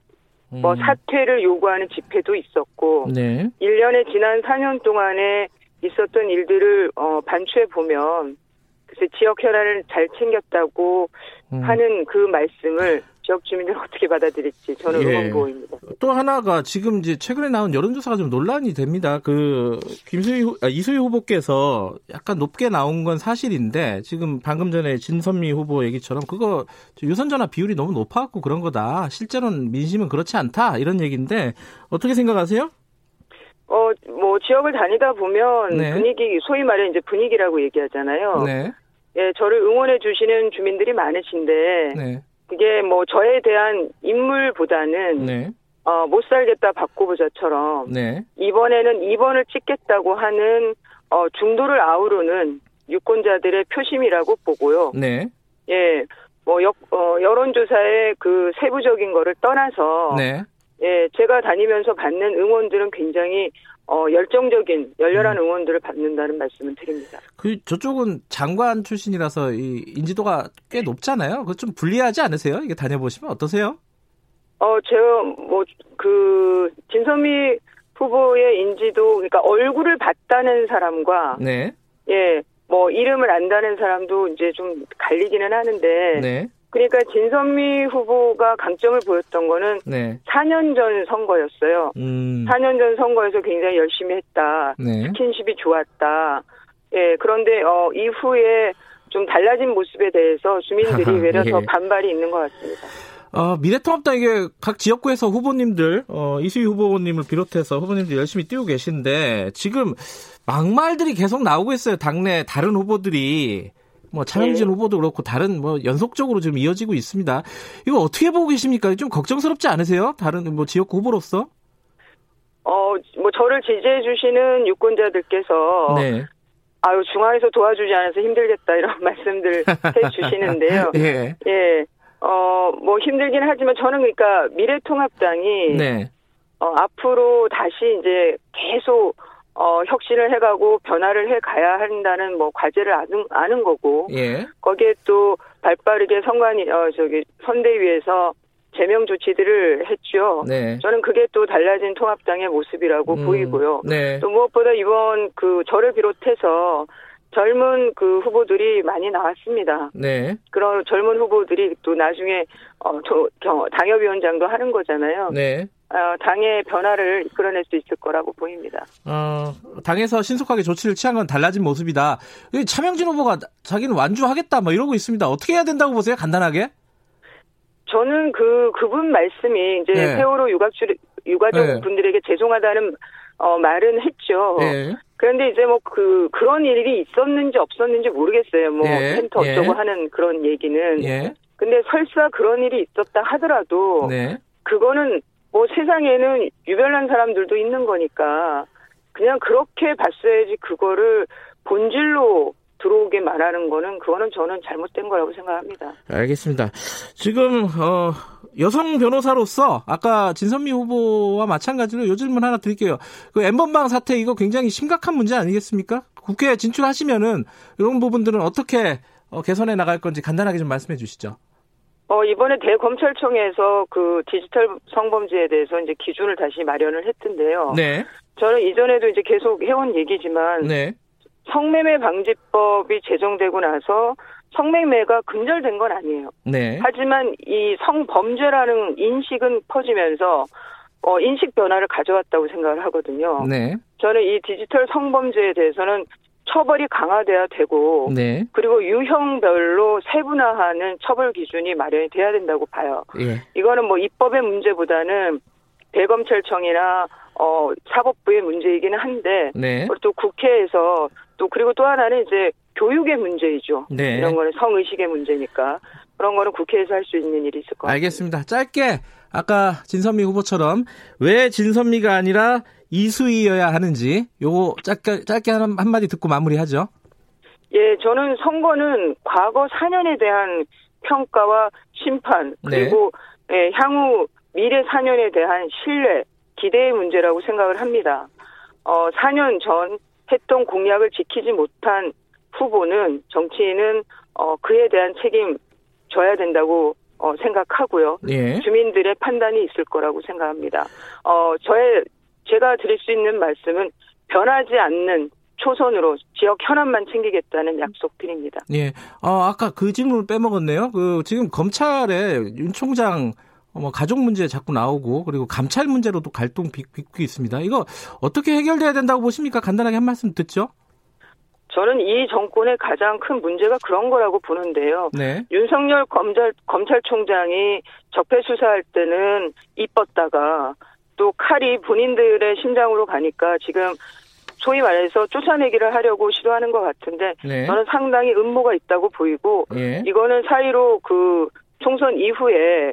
뭐 사퇴를 요구하는 집회도 있었고, 네. 1년에 지난 4년 동안에 있었던 일들을 반추해 보면 글쎄 지역 현안을 잘 챙겼다고 하는 그 말씀을 지역 주민들은 어떻게 받아들일지 저는 의문보입니다. 예. 또 하나가 지금 이제 최근에 나온 여론조사가 좀 논란이 됩니다. 그 이수희 후보께서 약간 높게 나온 건 사실인데 지금 방금 전에 진선미 후보 얘기처럼 그거 유선전화 비율이 너무 높아갖고 그런 거다. 실제로는 민심은 그렇지 않다 이런 얘기인데 어떻게 생각하세요? 뭐 지역을 다니다 보면 네. 분위기 소위 말해 이제 분위기라고 얘기하잖아요. 네. 예, 저를 응원해 주시는 주민들이 많으신데. 네. 이게 뭐 저에 대한 인물보다는 네. 못 살겠다 바꾸보자처럼 네. 이번에는 2번을 찍겠다고 하는 중도를 아우르는 유권자들의 표심이라고 보고요. 네. 예, 뭐 여론조사의 그 세부적인 거를 떠나서 네. 예, 제가 다니면서 받는 응원들은 굉장히 열정적인 열렬한 응원들을 받는다는 말씀을 드립니다. 저쪽은 장관 출신이라서 이 인지도가 꽤 높잖아요. 그 좀 불리하지 않으세요? 이게 다녀보시면 어떠세요? 제가 뭐 그 진선미 후보의 인지도 그러니까 얼굴을 봤다는 사람과 네. 예, 뭐 이름을 안다는 사람도 이제 좀 갈리기는 하는데 네. 그러니까 진선미 후보가 강점을 보였던 거는 네. 4년 전 선거였어요. 4년 전 선거에서 굉장히 열심히 했다. 네. 스킨십이 좋았다. 예, 그런데 이후에 좀 달라진 모습에 대해서 주민들이 외려 더 반발이 있는 것 같습니다. 미래통합당 이게 각 지역구에서 후보님들 이수희 후보님을 비롯해서 후보님들 열심히 뛰고 계신데 지금 막말들이 계속 나오고 있어요. 당내 다른 후보들이. 뭐 차명진 네. 후보도 그렇고 다른 뭐 연속적으로 지금 이어지고 있습니다. 이거 어떻게 보고 계십니까? 좀 걱정스럽지 않으세요? 다른 뭐 지역구 후보로서? 뭐 저를 지지해 주시는 유권자들께서 네. 아유 중앙에서 도와주지 않아서 힘들겠다 이런 말씀들 해 주시는데요. 예. 예. 뭐 힘들긴 하지만 저는 그러니까 미래통합당이 네. 앞으로 다시 이제 계속 혁신을 해가고 변화를 해가야 한다는 뭐 과제를 아는 거고 예. 거기에 또 발빠르게 선대위에서 제명 조치들을 했죠. 네. 저는 그게 또 달라진 통합당의 모습이라고 보이고요. 네. 또 무엇보다 이번 그 저를 비롯해서 젊은 그 후보들이 많이 나왔습니다. 네. 그런 젊은 후보들이 또 나중에 당협위원장도 하는 거잖아요. 네. 당의 변화를 이끌어낼 수 있을 거라고 보입니다. 당에서 신속하게 조치를 취한 건 달라진 모습이다. 차명진 후보가 자기는 완주하겠다 뭐 이러고 있습니다. 어떻게 해야 된다고 보세요? 간단하게? 저는 그분 말씀이 이제 네. 세월호 유가족 네. 분들에게 죄송하다는 말은 했죠. 네. 그런데 이제 뭐 그런 일이 있었는지 없었는지 모르겠어요. 뭐 펜터 네. 어쩌고 네. 하는 그런 얘기는. 네. 근데 설사 그런 일이 있었다 하더라도 네. 그거는 뭐 세상에는 유별난 사람들도 있는 거니까 그냥 그렇게 봤어야지 그거를 본질로 들어오게 말하는 거는 그거는 저는 잘못된 거라고 생각합니다. 알겠습니다. 지금 여성 변호사로서 아까 진선미 후보와 마찬가지로 요 질문 하나 드릴게요. 그 N번방 사태 이거 굉장히 심각한 문제 아니겠습니까? 국회에 진출하시면은 이런 부분들은 어떻게 개선해 나갈 건지 간단하게 좀 말씀해 주시죠. 이번에 대검찰청에서 그 디지털 성범죄에 대해서 이제 기준을 다시 마련을 했던데요. 네. 저는 이전에도 이제 계속 해온 얘기지만 네. 성매매 방지법이 제정되고 나서 성매매가 근절된 건 아니에요. 네. 하지만 이 성범죄라는 인식은 퍼지면서 인식 변화를 가져왔다고 생각을 하거든요. 네. 저는 이 디지털 성범죄에 대해서는 처벌이 강화돼야 되고 네. 그리고 유형별로 세분화하는 처벌 기준이 마련이 돼야 된다고 봐요. 예. 이거는 뭐 입법의 문제보다는 대검찰청이나 사법부의 문제이기는 한데 네. 또 국회에서 또 그리고 또 하나는 이제 교육의 문제이죠. 네. 이런 거는 성의식의 문제니까 그런 거는 국회에서 할 수 있는 일이 있을 것 같아요. 알겠습니다. 짧게 아까 진선미 후보처럼 왜 진선미가 아니라 이수희여야 하는지 요거 짧게 한마디 듣고 마무리하죠. 예, 저는 선거는 과거 4년에 대한 평가와 심판 그리고 네. 향후 미래 4년에 대한 신뢰, 기대의 문제라고 생각을 합니다. 4년 전 했던 공약을 지키지 못한 후보는 정치인은 그에 대한 책임 져야 된다고 생각하고요. 예. 주민들의 판단이 있을 거라고 생각합니다. 제가 드릴 수 있는 말씀은 변하지 않는 초선으로 지역 현안만 챙기겠다는 약속드립니다. 예. 아까 그 질문을 빼먹었네요. 지금 검찰에 윤 총장 가족 문제 자꾸 나오고 그리고 감찰 문제로도 갈등 빚고 있습니다. 이거 어떻게 해결돼야 된다고 보십니까? 간단하게 한 말씀 듣죠. 저는 이 정권의 가장 큰 문제가 그런 거라고 보는데요. 네. 윤석열 검찰총장이 적폐 수사할 때는 이뻤다가 또 칼이 본인들의 심장으로 가니까 지금 소위 말해서 쫓아내기를 하려고 시도하는 것 같은데 네. 저는 상당히 음모가 있다고 보이고 네. 이거는 사이로 총선 이후에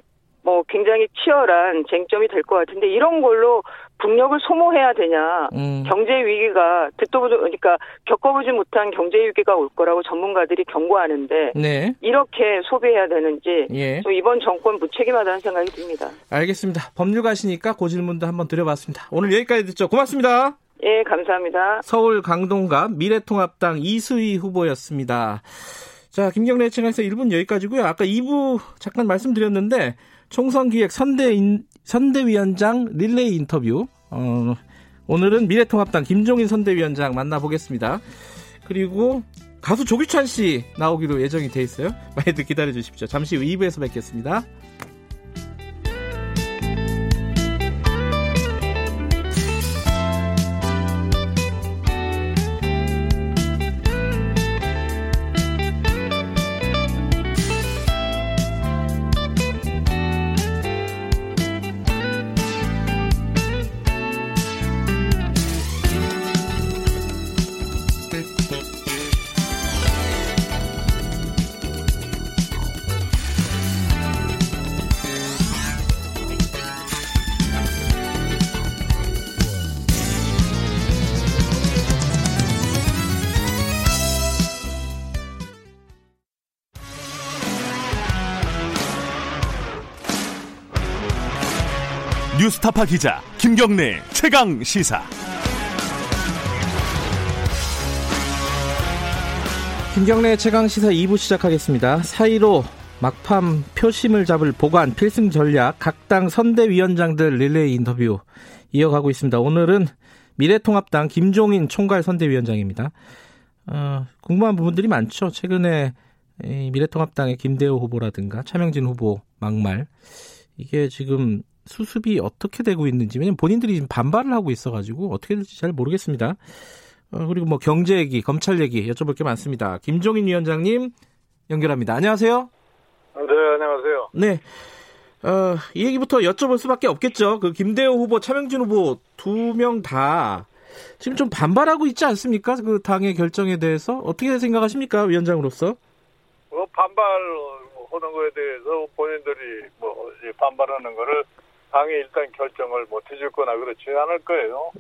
굉장히 치열한 쟁점이 될 것 같은데 이런 걸로 국력을 소모해야 되냐. 경제 위기가 그러니까 겪어보지 못한 경제 위기가 올 거라고 전문가들이 경고하는데 네. 이렇게 소비해야 되는지 예. 또 이번 정권 무책임하다는 생각이 듭니다. 알겠습니다. 법률가시니까 그 질문도 한번 드려봤습니다. 오늘 여기까지 듣죠. 고맙습니다. 예, 감사합니다. 서울 강동갑 미래통합당 이수희 후보였습니다. 자, 김경래 측에서 1분 여기까지고요. 아까 2부 잠깐 말씀드렸는데 총선기획 선대위원장 릴레이 인터뷰. 오늘은 미래통합당 김종인 선대위원장 만나보겠습니다. 그리고 가수 조규찬 씨 나오기로 예정이 돼 있어요. 많이들 기다려주십시오. 잠시 후 2부에서 뵙겠습니다. 뉴스타파 기자 김경래 최강시사. 김경래 최강시사 2부 시작하겠습니다. 4.15 막판 표심을 잡을 보관 필승 전략, 각 당 선대위원장들 릴레이 인터뷰 이어가고 있습니다. 오늘은 미래통합당 김종인 총괄 선대위원장입니다. 궁금한 부분들이 많죠. 최근에 미래통합당의 김대호 후보라든가 차명진 후보 막말, 이게 지금 수습이 어떻게 되고 있는지, 왜냐면 본인들이 지금 반발을 하고 있어가지고 어떻게 될지 잘 모르겠습니다. 그리고 경제 얘기, 검찰 얘기 여쭤볼 게 많습니다. 김종인 위원장님 연결합니다. 안녕하세요. 네, 안녕하세요. 네, 이 얘기부터 여쭤볼 수밖에 없겠죠. 김대호 후보, 차명진 후보 두 명 다 지금 좀 반발하고 있지 않습니까? 그 당의 결정에 대해서 어떻게 생각하십니까, 위원장으로서? 반발하는 거에 대해서 본인들이 반발하는 거를 당이 일단 결정을 못 해줄 거나 그렇지 않을 거예요.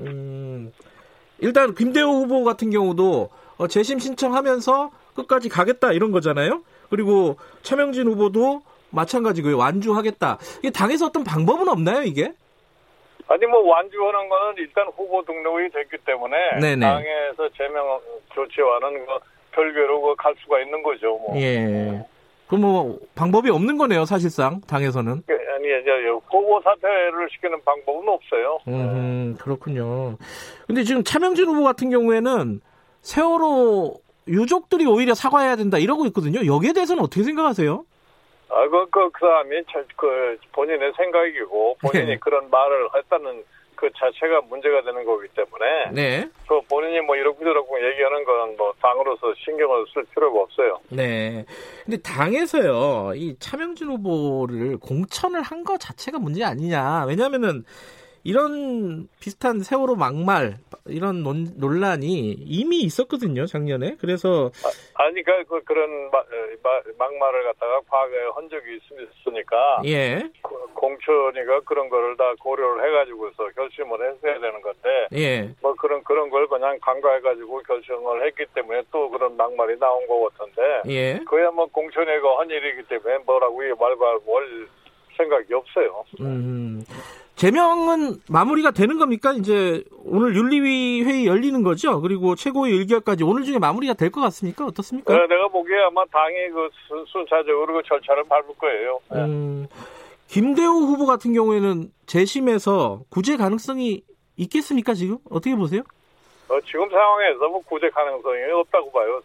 일단 김대호 후보 같은 경우도 재심 신청하면서 끝까지 가겠다 이런 거잖아요. 그리고 차명진 후보도 마찬가지고요. 완주하겠다. 이게 당에서 어떤 방법은 없나요, 이게? 아니, 완주하는 거는 일단 후보 등록이 됐기 때문에 네네. 당에서 제명 조치와는 별개로 갈 수가 있는 거죠. 예. 그럼 방법이 없는 거네요, 사실상 당에서는. 후보 사퇴를 시키는 방법은 없어요. 그렇군요. 근데 지금 차명진 후보 같은 경우에는 세월호 유족들이 오히려 사과해야 된다 이러고 있거든요. 여기에 대해서는 어떻게 생각하세요? 그 사람이 본인의 생각이고 본인이 네. 그런 말을 했다는 그 자체가 문제가 되는 거기 때문에. 네. 또 본인이 이렇고 얘기하는 건 당으로서 신경을 쓸 필요가 없어요. 네. 근데 당에서요, 이 차명진 후보를 공천을 한 거 자체가 문제 아니냐. 왜냐면은 이런 비슷한 세월호 막말, 이런 논란이 이미 있었거든요, 작년에. 그래서. 그런 막말을 갖다가 과거에 한 적이 있으니까. 예. 공천이가 그런 거를 다 고려를 해가지고서 결심을 했어야 되는 건데. 예. 그런 걸 그냥 간과해가지고 결정을 했기 때문에 또 그런 막말이 나온 것 같은데. 예. 그야 공천이가 한 일이기 때문에 뭐라고 말할 생각이 없어요. 제명은 마무리가 되는 겁니까? 이제 오늘 윤리위 회의 열리는 거죠? 그리고 최고위 의결까지 오늘 중에 마무리가 될 것 같습니까? 어떻습니까? 네, 내가 보기에 아마 당이 그 순차적으로 그 절차를 밟을 거예요. 네. 김대호 후보 같은 경우에는 재심에서 구제 가능성이 있겠습니까? 지금 어떻게 보세요? 지금 상황에서 뭐 구제 가능성이 없다고 봐요.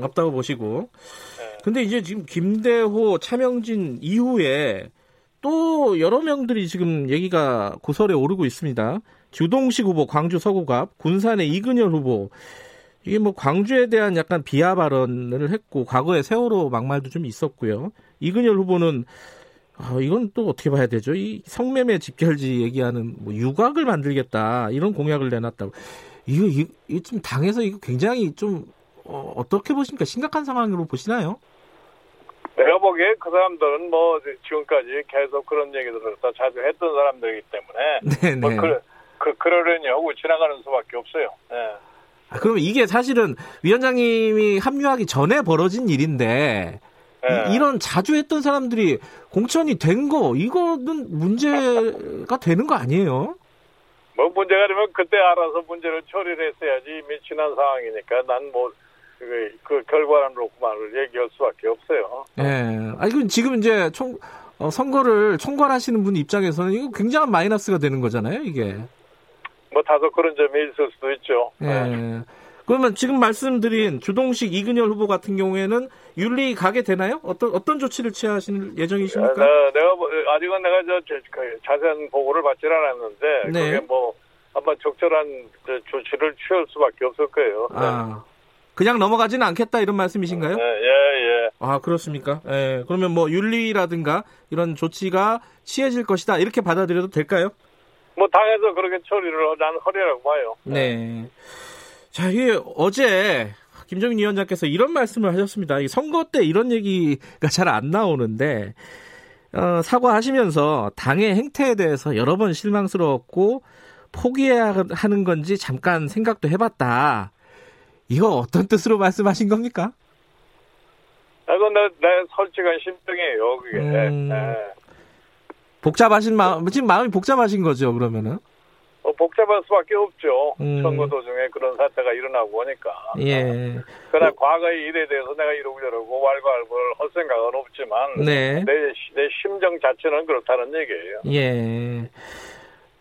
없다고 보시고. 네. 근데 이제 지금 김대호, 차명진 이후에 또 여러 명들이 지금 얘기가 고설에 오르고 있습니다. 주동식 후보, 광주 서구갑, 군산의 이근열 후보. 이게 뭐 광주에 대한 약간 비하 발언을 했고, 과거에 세월호 막말도 좀 있었고요. 이근열 후보는 이건 또 어떻게 봐야 되죠? 이 성매매 집결지 얘기하는 뭐 유곽을 만들겠다 이런 공약을 내놨다고. 이거 지금 당에서 이거 굉장히 좀 어떻게 보십니까? 심각한 상황으로 보시나요? 내가 보기에 그 사람들은 뭐 지금까지 계속 그런 얘기들을 다 자주 했던 사람들이기 때문에 뭐 그러려니 하고 지나가는 수밖에 없어요. 네. 그럼 이게 사실은 위원장님이 합류하기 전에 벌어진 일인데. 네. 이런 자주 했던 사람들이 공천이 된 거, 이거는 문제가 되는 거 아니에요? 뭐 문제가 되면 그때 알아서 문제를 처리를 했어야지. 이미 지난 상황이니까 난 뭐 그 결과를 놓고 말을 얘기할 수밖에 없어요. 네. 아니 그럼 지금 이제 선거를 총괄하시는 분 입장에서는 이거 굉장한 마이너스가 되는 거잖아요, 이게. 뭐 다소 그런 점이 있을 수도 있죠. 네. 그러면 지금 말씀드린 주동식, 이근열 후보 같은 경우에는 윤리 가게 되나요? 어떤 조치를 취하실 예정이십니까? 아직은 내가 자세한 보고를 받질 않았는데 네. 그게 뭐 아마 적절한 조치를 취할 수밖에 없을 거예요. 아, 그냥 넘어가지는 않겠다 이런 말씀이신가요? 예. 아 그렇습니까? 예. 그러면 뭐 윤리라든가 이런 조치가 취해질 것이다 이렇게 받아들여도 될까요? 뭐 당에서 그렇게 처리를 난 허리라고 봐요. 네. 자, 이게 어제 김종인 위원장께서 이런 말씀을 하셨습니다. 이 선거 때 이런 얘기가 잘 안 나오는데 사과하시면서 당의 행태에 대해서 여러 번 실망스러웠고 포기해야 하는 건지 잠깐 생각도 해봤다. 이거 어떤 뜻으로 말씀하신 겁니까? 내 솔직한 심정이에요. 그게. 네. 지금 마음이 복잡하신 거죠, 그러면은? 복잡할 수밖에 없죠. 선거 도중에 그런 사태가 일어나고 오니까. 예. 그러나 과거의 일에 대해서 내가 이러고 저러고 왈가왈부를 할 생각은 없지만 네. 내 심정 자체는 그렇다는 얘기예요. 예.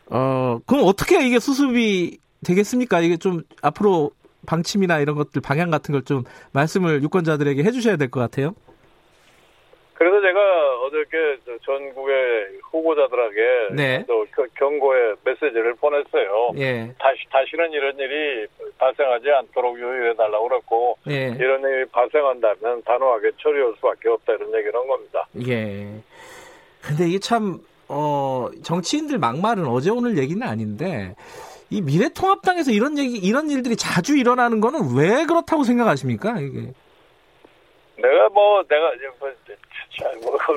그럼 어떻게 이게 수습이 되겠습니까? 이게 좀 앞으로 방침이나 이런 것들 방향 같은 걸 좀 말씀을 유권자들에게 해주셔야 될 것 같아요. 그래서 제가 어저께 전국의 후보자들에게 네. 경고의 메시지를 보냈어요. 예. 다시는 이런 일이 발생하지 않도록 유의해달라고 그랬고 예. 이런 일이 발생한다면 단호하게 처리할 수밖에 없다 이런 얘기를 한 겁니다. 예. 근데 이게 참 정치인들 막말은 어제 오늘 얘기는 아닌데 이 미래통합당에서 이런 일들이 자주 일어나는 거는 왜 그렇다고 생각하십니까? 이게.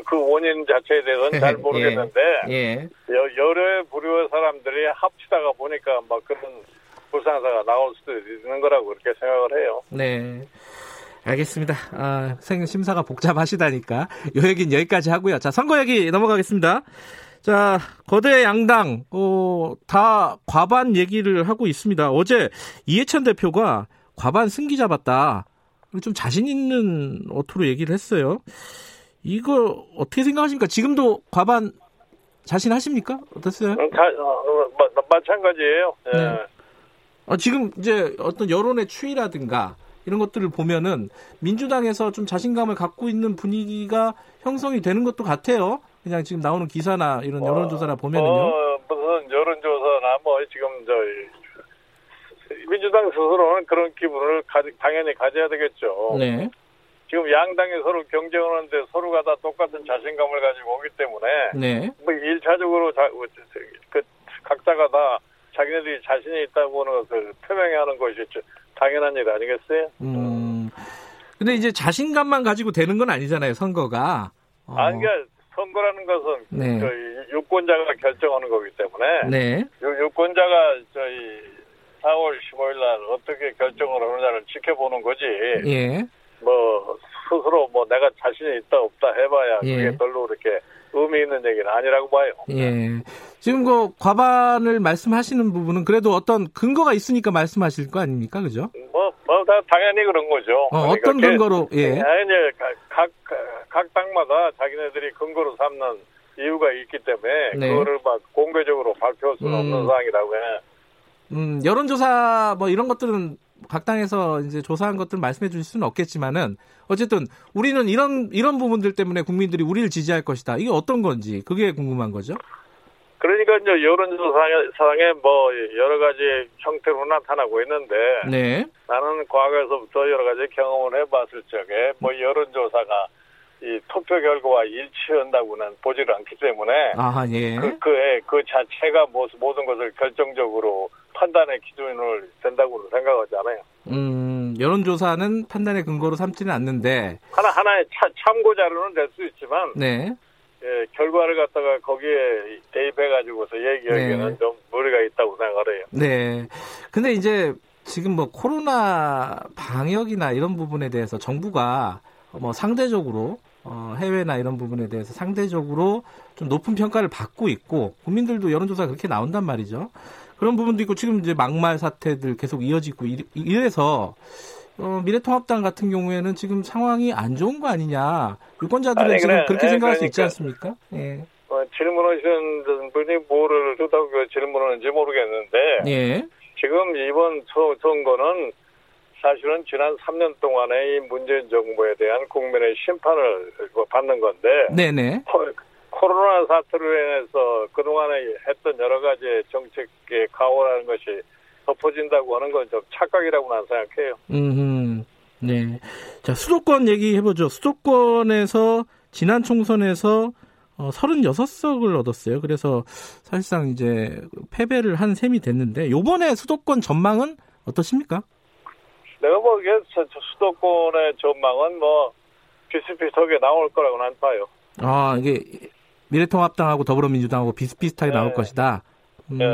그 원인 자체에 대해서는 잘 모르겠는데, 예. 여러 부류의 사람들이 합치다가 보니까 막 그런 불상사가 나올 수도 있는 거라고 그렇게 생각을 해요. 네. 알겠습니다. 심사가 복잡하시다니까. 요 얘기는 여기까지 하고요. 자, 선거 얘기 넘어가겠습니다. 자, 거대 양당, 다 과반 얘기를 하고 있습니다. 어제 이해찬 대표가 과반 승기 잡았다. 좀 자신 있는 어투로 얘기를 했어요. 이거 어떻게 생각하십니까? 지금도 과반 자신하십니까? 어떠세요? 마찬가지예요. 네. 네. 지금 이제 어떤 여론의 추이라든가 이런 것들을 보면은 민주당에서 좀 자신감을 갖고 있는 분위기가 형성이 되는 것도 같아요. 그냥 지금 나오는 기사나 이런 여론조사나 보면은요. 무슨 여론조사나 뭐 지금 민주당 스스로는 그런 기분을 당연히 가져야 되겠죠. 네. 지금 양당이 서로 경쟁하는데 서로가 다 똑같은 자신감을 가지고 오기 때문에 네. 뭐 1차적으로 각자가 다 자기네들이 자신이 있다고 하는 것을 표명하는 것이 당연한 일 아니겠어요? 근데 이제 자신감만 가지고 되는 건 아니잖아요, 선거가. 그러니까 선거라는 것은 네. 저희 유권자가 결정하는 거기 때문에 네. 유권자가 저희 4월 15일 날 어떻게 결정을 하느냐를 지켜보는 거지. 예. 뭐 스스로 뭐 내가 자신이 있다 없다 해봐야 예. 그게 별로 그렇게 의미 있는 얘기는 아니라고 봐요. 예. 지금 그 과반을 말씀하시는 부분은 그래도 어떤 근거가 있으니까 말씀하실 거 아닙니까, 그죠? 다 당연히 그런 거죠. 그러니까 어떤 근거로? 예. 이제 각 당마다 자기네들이 근거로 삼는 이유가 있기 때문에 네. 그거를 막 공개적으로 발표할 수는 없는 사항이라고 해. 여론조사 뭐 이런 것들은 각 당에서 이제 조사한 것들 말씀해 주실 수는 없겠지만은 어쨌든 우리는 이런 부분들 때문에 국민들이 우리를 지지할 것이다. 이게 어떤 건지 그게 궁금한 거죠. 그러니까 이제 여론조사상에 뭐 여러 가지 형태로 나타나고 있는데 네. 나는 과거에서부터 여러 가지 경험을 해봤을 적에 뭐 여론조사가 이 투표 결과와 일치한다고는 보지를 않기 때문에 예. 그 자체가 모든 것을 결정적으로 판단의 기준으로 된다고는 생각하지 않아요. 여론조사는 판단의 근거로 삼지는 않는데 하나의 참고 자료는 될 수 있지만 네. 예, 결과를 갖다가 거기에 대입해가지고서 얘기하기에는 네. 좀 무리가 있다고 생각해요. 네. 근데 이제 지금 뭐 코로나 방역이나 이런 부분에 대해서 정부가 뭐 상대적으로 해외나 이런 부분에 대해서 상대적으로 좀 높은 평가를 받고 있고 국민들도 여론조사가 그렇게 나온단 말이죠. 그런 부분도 있고 지금 이제 막말 사태들 계속 이어지고 이래서 미래통합당 같은 경우에는 지금 상황이 안 좋은 거 아니냐. 유권자들은 지금 그렇게 생각할 수 있지 않습니까? 예. 질문하시는 분이 뭐를 듣다고 질문하는지 모르겠는데 예. 지금 이번 선거는 사실은 지난 3년 동안의 이 문재인 정부에 대한 국민의 심판을 받는 건데 네네. 코로나 사태로 인해서 그동안에 했던 여러 가지 정책의 가오라는 것이 덮어진다고 하는 건 좀 착각이라고 난 생각해요. 네. 자, 수도권 얘기해보죠. 수도권에서 지난 총선에서 36석을 얻었어요. 그래서 사실상 이제 패배를 한 셈이 됐는데 요번에 수도권 전망은 어떠십니까? 내가 보기엔 수도권의 전망은 뭐 비슷비슷하게 나올 거라고 난 봐요. 아, 이게 미래통합당하고 더불어민주당하고 비슷비슷하게 네. 나올 것이다. 네.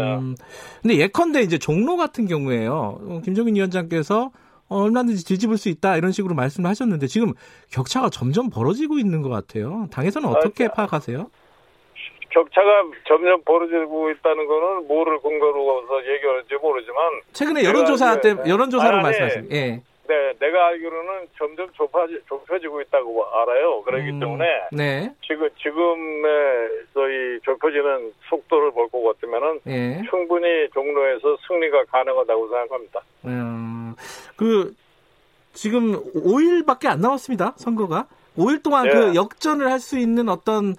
근데 예컨대 이제 종로 같은 경우에요. 김종인 위원장께서 얼마든지 뒤집을 수 있다 이런 식으로 말씀을 하셨는데 지금 격차가 점점 벌어지고 있는 것 같아요. 당에서는 어떻게 파악하세요? 격차가 점점 벌어지고 있다는 거는 뭐를 근거로 해서 얘기할지 모르지만 최근에 여론조사로 말씀하신 예. 네, 내가 알기로는 점점 좁혀지고 있다고 알아요. 그렇기 때문에 네. 지금의 저희 좁혀지는 속도를 볼 것 같으면은 예. 충분히 종로에서 승리가 가능하다고 생각합니다. 지금 5일밖에 안 남았습니다. 선거가 5일 동안 예. 그 역전을 할 수 있는 어떤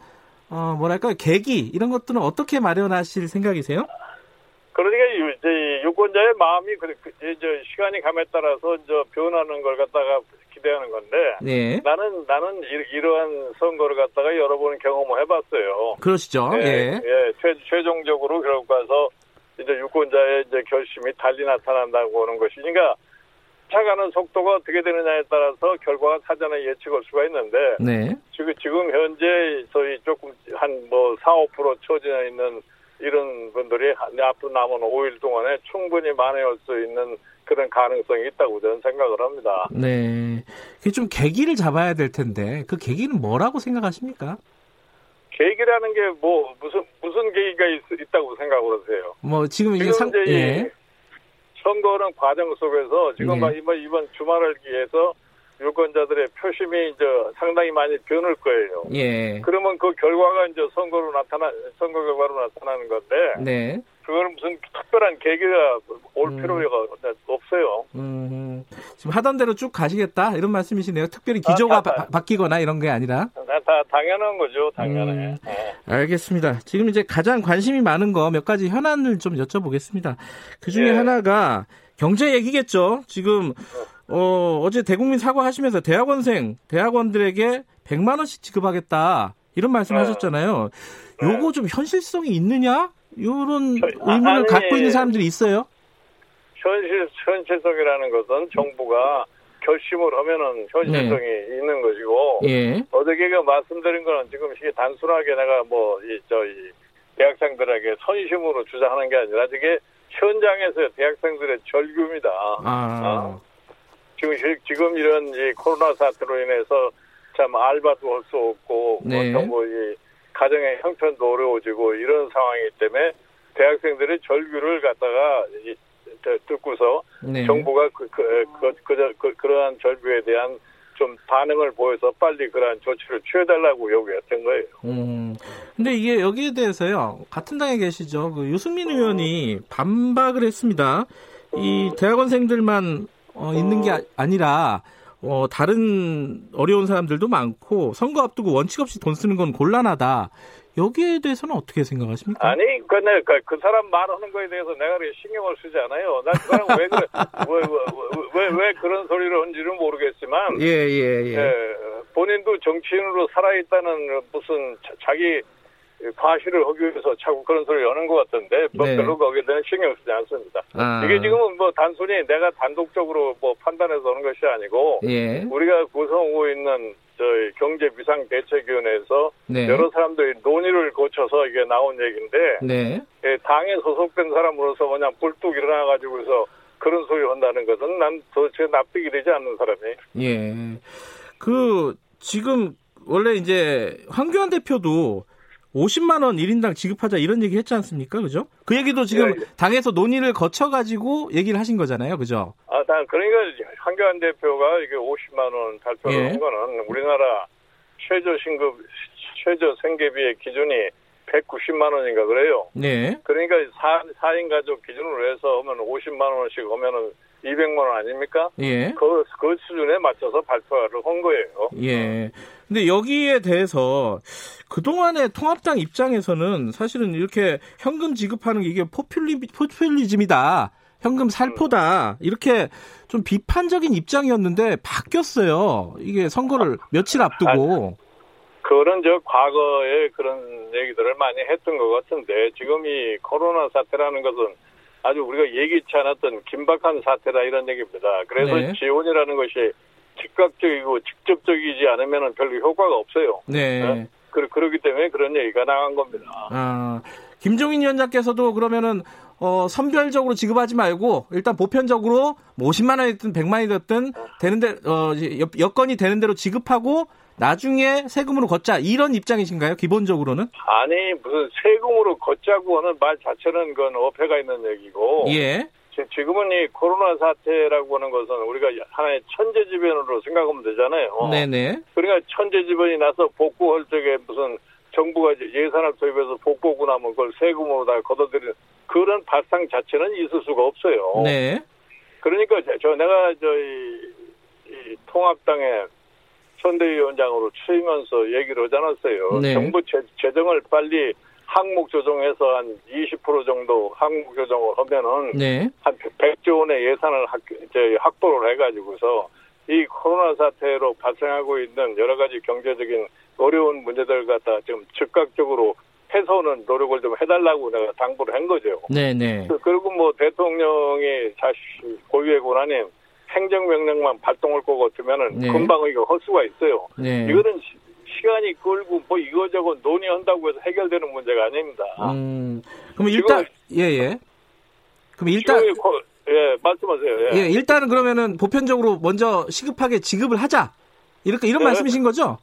계기 이런 것들은 어떻게 마련하실 생각이세요? 그러니까 이제 유권자의 마음이 이제 시간이 감에 따라서 이제 변하는 걸 갖다가 기대하는 건데 네. 나는 이러한 선거를 갖다가 여러 번 경험을 해봤어요. 그러시죠. 예. 예. 최종적으로 결국 가서 이제 유권자의 이제 결심이 달리 나타난다고 하는 것이니까 차가는 속도가 어떻게 되느냐에 따라서 결과가 사전에 예측할 수가 있는데 네. 지금 현재 저희 조금 한 뭐 4~5% 처진해 있는 이런 분들이 앞으로 남은 5일 동안에 충분히 만회할 수 있는 그런 가능성이 있다고 저는 생각을 합니다. 네, 그게 좀 계기를 잡아야 될 텐데 그 계기는 뭐라고 생각하십니까? 계기라는 게 뭐 무슨 계기가 있다고 생각을 하세요? 뭐 지금 이게 선거는 과정 속에서 지금 네. 이번 주말을 기해서 유권자들의 표심이 이제 상당히 많이 변할 거예요. 예. 그러면 그 결과가 이제 선거 결과로 나타나는 건데. 네. 그건 무슨 특별한 계기가 올 필요가 없어요. 지금 하던 대로 쭉 가시겠다 이런 말씀이시네요. 특별히 기조가 바뀌거나 이런 게 아니라. 다 당연한 거죠. 당연해. 알겠습니다. 지금 이제 가장 관심이 많은 거 몇 가지 현안을 좀 여쭤보겠습니다. 그중에 예. 하나가 경제 얘기겠죠. 지금 어제 대국민 사과하시면서 대학원들에게 100만 원씩 지급하겠다 이런 말씀하셨잖아요. 요거 좀 현실성이 있느냐? 이런 의문을 갖고 있는 사람들이 있어요? 현실성이라는 것은 정부가 결심을 하면은 현실성이 네. 있는 것이고, 예. 어저께가 말씀드린 거는 지금 이게 단순하게 내가 대학생들에게 선심으로 주장하는 게 아니라 이게 현장에서 대학생들의 절규입니다. 지금 이런 이 코로나 사태로 인해서 참 알바도 할 수 없고, 네. 가정의 형편도 어려워지고 이런 상황이기 때문에 대학생들의 절규를 갖다가 듣고서 네. 정부가 그러한 절규에 대한 좀 반응을 보여서 빨리 그러한 조치를 취해달라고 요구했던 거예요. 근데 이게 여기에 대해서요, 같은 당에 계시죠. 그 유승민 의원이 반박을 했습니다. 이 대학원생들만 있는 게 아니라 다른 어려운 사람들도 많고 선거 앞두고 원칙 없이 돈 쓰는 건 곤란하다. 여기에 대해서는 어떻게 생각하십니까? 아니, 그러니까 그 사람 말하는 거에 대해서 내가 신경을 쓰지 않아요. 난 그 사람 왜 그런 소리를 하는지는 모르겠지만, 본인도 정치인으로 살아있다는 무슨 자기 과시를 하기 위해서 자꾸 그런 소리를 하는 것 같은데, 별로 거기에 대한 신경 쓰지 않습니다. 이게 지금은 단순히 내가 단독적으로 판단해서 하는 것이 아니고, 우리가 구성하고 있는 저희 경제비상대책위원회에서 여러 사람들이 논의를 거쳐서 이게 나온 얘기인데 예, 당에 소속된 사람으로서 그냥 불뚝 일어나가지고서 그런 소리 한다는 것은 난 도대체 납득이 되지 않는 사람이에요. 예, 그 지금 원래 이제 황교안 대표도 50만 원 1인당 지급하자 이런 얘기 했지 않습니까? 그죠? 그 얘기도 지금 당에서 논의를 거쳐가지고 얘기를 하신 거잖아요. 그죠? 아, 그러니까 황교안 대표가 이게 50만 원 발표를 한 거는 우리나라 최저 생계비의 기준이 190만 원인가 그래요. 네. 그러니까 4인 가족 기준으로 해서 하면 50만 원씩 하면은 200만 원 아닙니까? 예. 그 수준에 맞춰서 발표를 한 거예요. 예. 근데 여기에 대해서 그동안의 통합당 입장에서는 사실은 이렇게 현금 지급하는 게 이게 포퓰리즘이다. 현금 살포다. 이렇게 좀 비판적인 입장이었는데 바뀌었어요. 이게 선거를 며칠 앞두고. 그런 과거에 그런 얘기들을 많이 했던 것 같은데 지금 이 코로나 사태라는 것은 아주 우리가 예기치 않았던 긴박한 사태다 이런 얘기입니다. 그래서 지원이라는 것이 즉각적이고 직접적이지 않으면 별로 효과가 없어요. 네. 그렇기 때문에 그런 얘기가 나간 겁니다. 아, 김종인 위원장께서도 그러면은 선별적으로 지급하지 말고 일단 보편적으로 뭐 50만 원이든 100만 원이든 되는데 여건이 되는 대로 지급하고 나중에 세금으로 걷자 이런 입장이신가요? 기본적으로는? 아니 무슨 세금으로 걷자고 하는 말 자체는 그건 어폐가 있는 얘기고 지금은 이 코로나 사태라고 하는 것은 우리가 하나의 천재지변으로 생각하면 되잖아요. 네네. 그러니까 천재지변이 나서 복구할 적에 무슨 정부가 예산을 투입해서 복구하고 나면 그걸 세금으로 다 걷어들이는 그런 발상 자체는 있을 수가 없어요. 네. 그러니까 내가 이 통합당의 선대위원장으로 취임하면서 얘기를 하지 않았어요. 네. 정부 재정을 빨리 항목 조정해서 한 20% 정도 항목 조정을 하면은 한 100조 원의 예산을 확보를 해가지고서 이 코로나 사태로 발생하고 있는 여러 가지 경제적인 어려운 문제들 갖다 좀 즉각적으로 해소는 노력을 좀 해달라고 내가 당부를 한 거죠. 네네. 그리고 대통령이 사실 고유의 권한인 행정명령만 발동을 꼬고 두면은 금방 이거 할 수가 있어요. 이거는 시간이 끌고 이거저거 논의한다고 해서 해결되는 문제가 아닙니다. 그럼 일단 그럼 일단 말씀하세요. 일단은 그러면은 보편적으로 먼저 시급하게 지급을 하자. 이렇게 이런 말씀이신 거죠?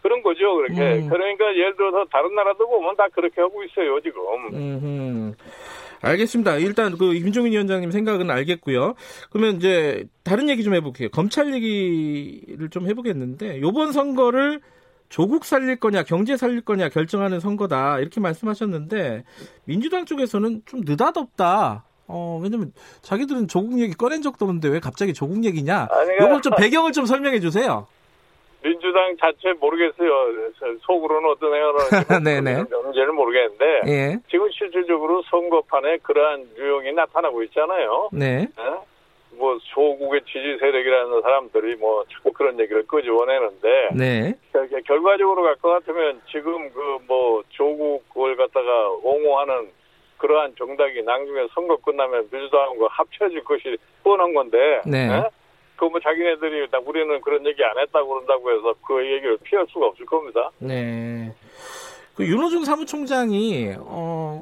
그런 거죠, 그렇게. 그러니까 예를 들어서 다른 나라도 보면 다 그렇게 하고 있어요, 지금. 알겠습니다. 일단 그 김종인 위원장님 생각은 알겠고요. 그러면 이제 다른 얘기 좀 해볼게요. 검찰 얘기를 좀 해보겠는데 이번 선거를 조국 살릴 거냐 경제 살릴 거냐 결정하는 선거다 이렇게 말씀하셨는데 민주당 쪽에서는 좀 느닷없다. 왜냐면 자기들은 조국 얘기 꺼낸 적도 없는데 왜 갑자기 조국 얘기냐. 이걸 좀 배경을 좀 설명해 주세요. 민주당 자체 모르겠어요. 속으로는 어떤 행위를 하는지는 모르겠는데 지금 실질적으로 선거판에 그러한 유형이 나타나고 있잖아요. 네. 소국의 지지 세력이라는 사람들이 자꾸 그런 얘기를 끄집어내는데 그러니까 결과적으로 갈 것 같으면 지금 조국을 갖다가 옹호하는 그러한 정당이 나중에 선거 끝나면 민주당과 합쳐질 것이 뻔한 건데. 자기네들이 우리는 그런 얘기 안 했다고 그런다고 해서 그 얘기를 피할 수가 없을 겁니다. 네. 그 윤호중 사무총장이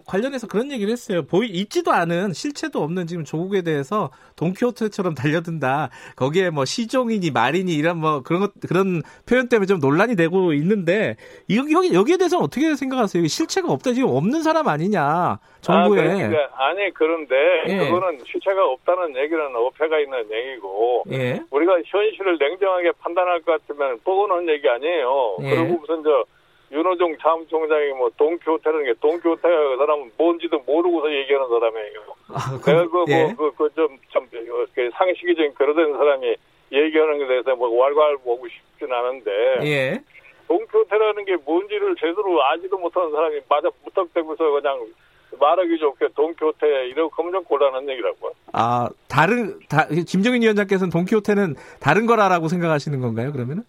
관련해서 그런 얘기를 했어요. 있지도 않은 실체도 없는 지금 조국에 대해서 돈키호테처럼 달려든다. 거기에 뭐 시종이니 말이니 이런 뭐 그런 표현 때문에 좀 논란이 되고 있는데 여기에 대해서는 어떻게 생각하세요? 실체가 없다. 지금 없는 사람 아니냐 정부에. 그러니까, 아니 그런데 예. 그거는 실체가 없다는 얘기는 어폐가 있는 얘기고 예. 우리가 현실을 냉정하게 판단할 것 같으면 뻔한 얘기 아니에요. 예. 그리고 무슨 윤호중 사무총장이 뭐 동키호테라는 게 동키호테가 그 사람은 뭔지도 모르고서 얘기하는 사람이에요. 아, 내가 좀 상식이 좀 그러던 사람이 얘기하는 것에 대해서 뭐 왈가왈부 보고 싶진 않은데 예. 동키호테라는 게 뭔지를 제대로 아지도 못하는 사람이 맞아 무턱대고서 그냥 말하기 좋게 동키호테 이렇게 하면 곤란한 얘기라고. 아 김정인 위원장께서는 동키호테는 다른 거라라고 생각하시는 건가요? 그러면은?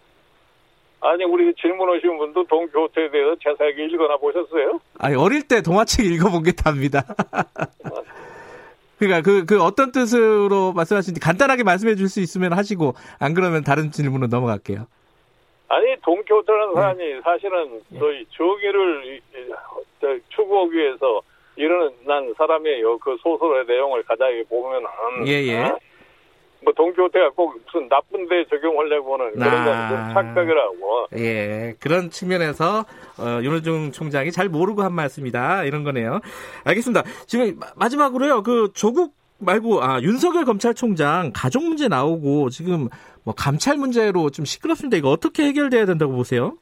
아니 우리 질문 오신 분도 동키호테에 대해서 자세하게 읽어나 보셨어요? 아니 어릴 때 동화책 읽어본 게 답니다. 그러니까 그 어떤 뜻으로 말씀하시는지 간단하게 말씀해 줄 수 있으면 하시고 안 그러면 다른 질문으로 넘어갈게요. 아니 동키호테라는 사람이 사실은 저희 정의를 추구하기 위해서 일어난 사람이에요. 그 소설의 내용을 가장 보면은. 예예. 뭐 동키호테가 꼭 무슨 나쁜데 적용하려고는 그런 착각이라고. 예, 그런 측면에서 윤호중 총장이 잘 모르고 한 말씀이다 이런 거네요. 알겠습니다. 지금 마지막으로요. 그 조국 말고 윤석열 검찰총장 가족 문제 나오고 지금 뭐 감찰 문제로 좀 시끄럽습니다. 이거 어떻게 해결돼야 된다고 보세요?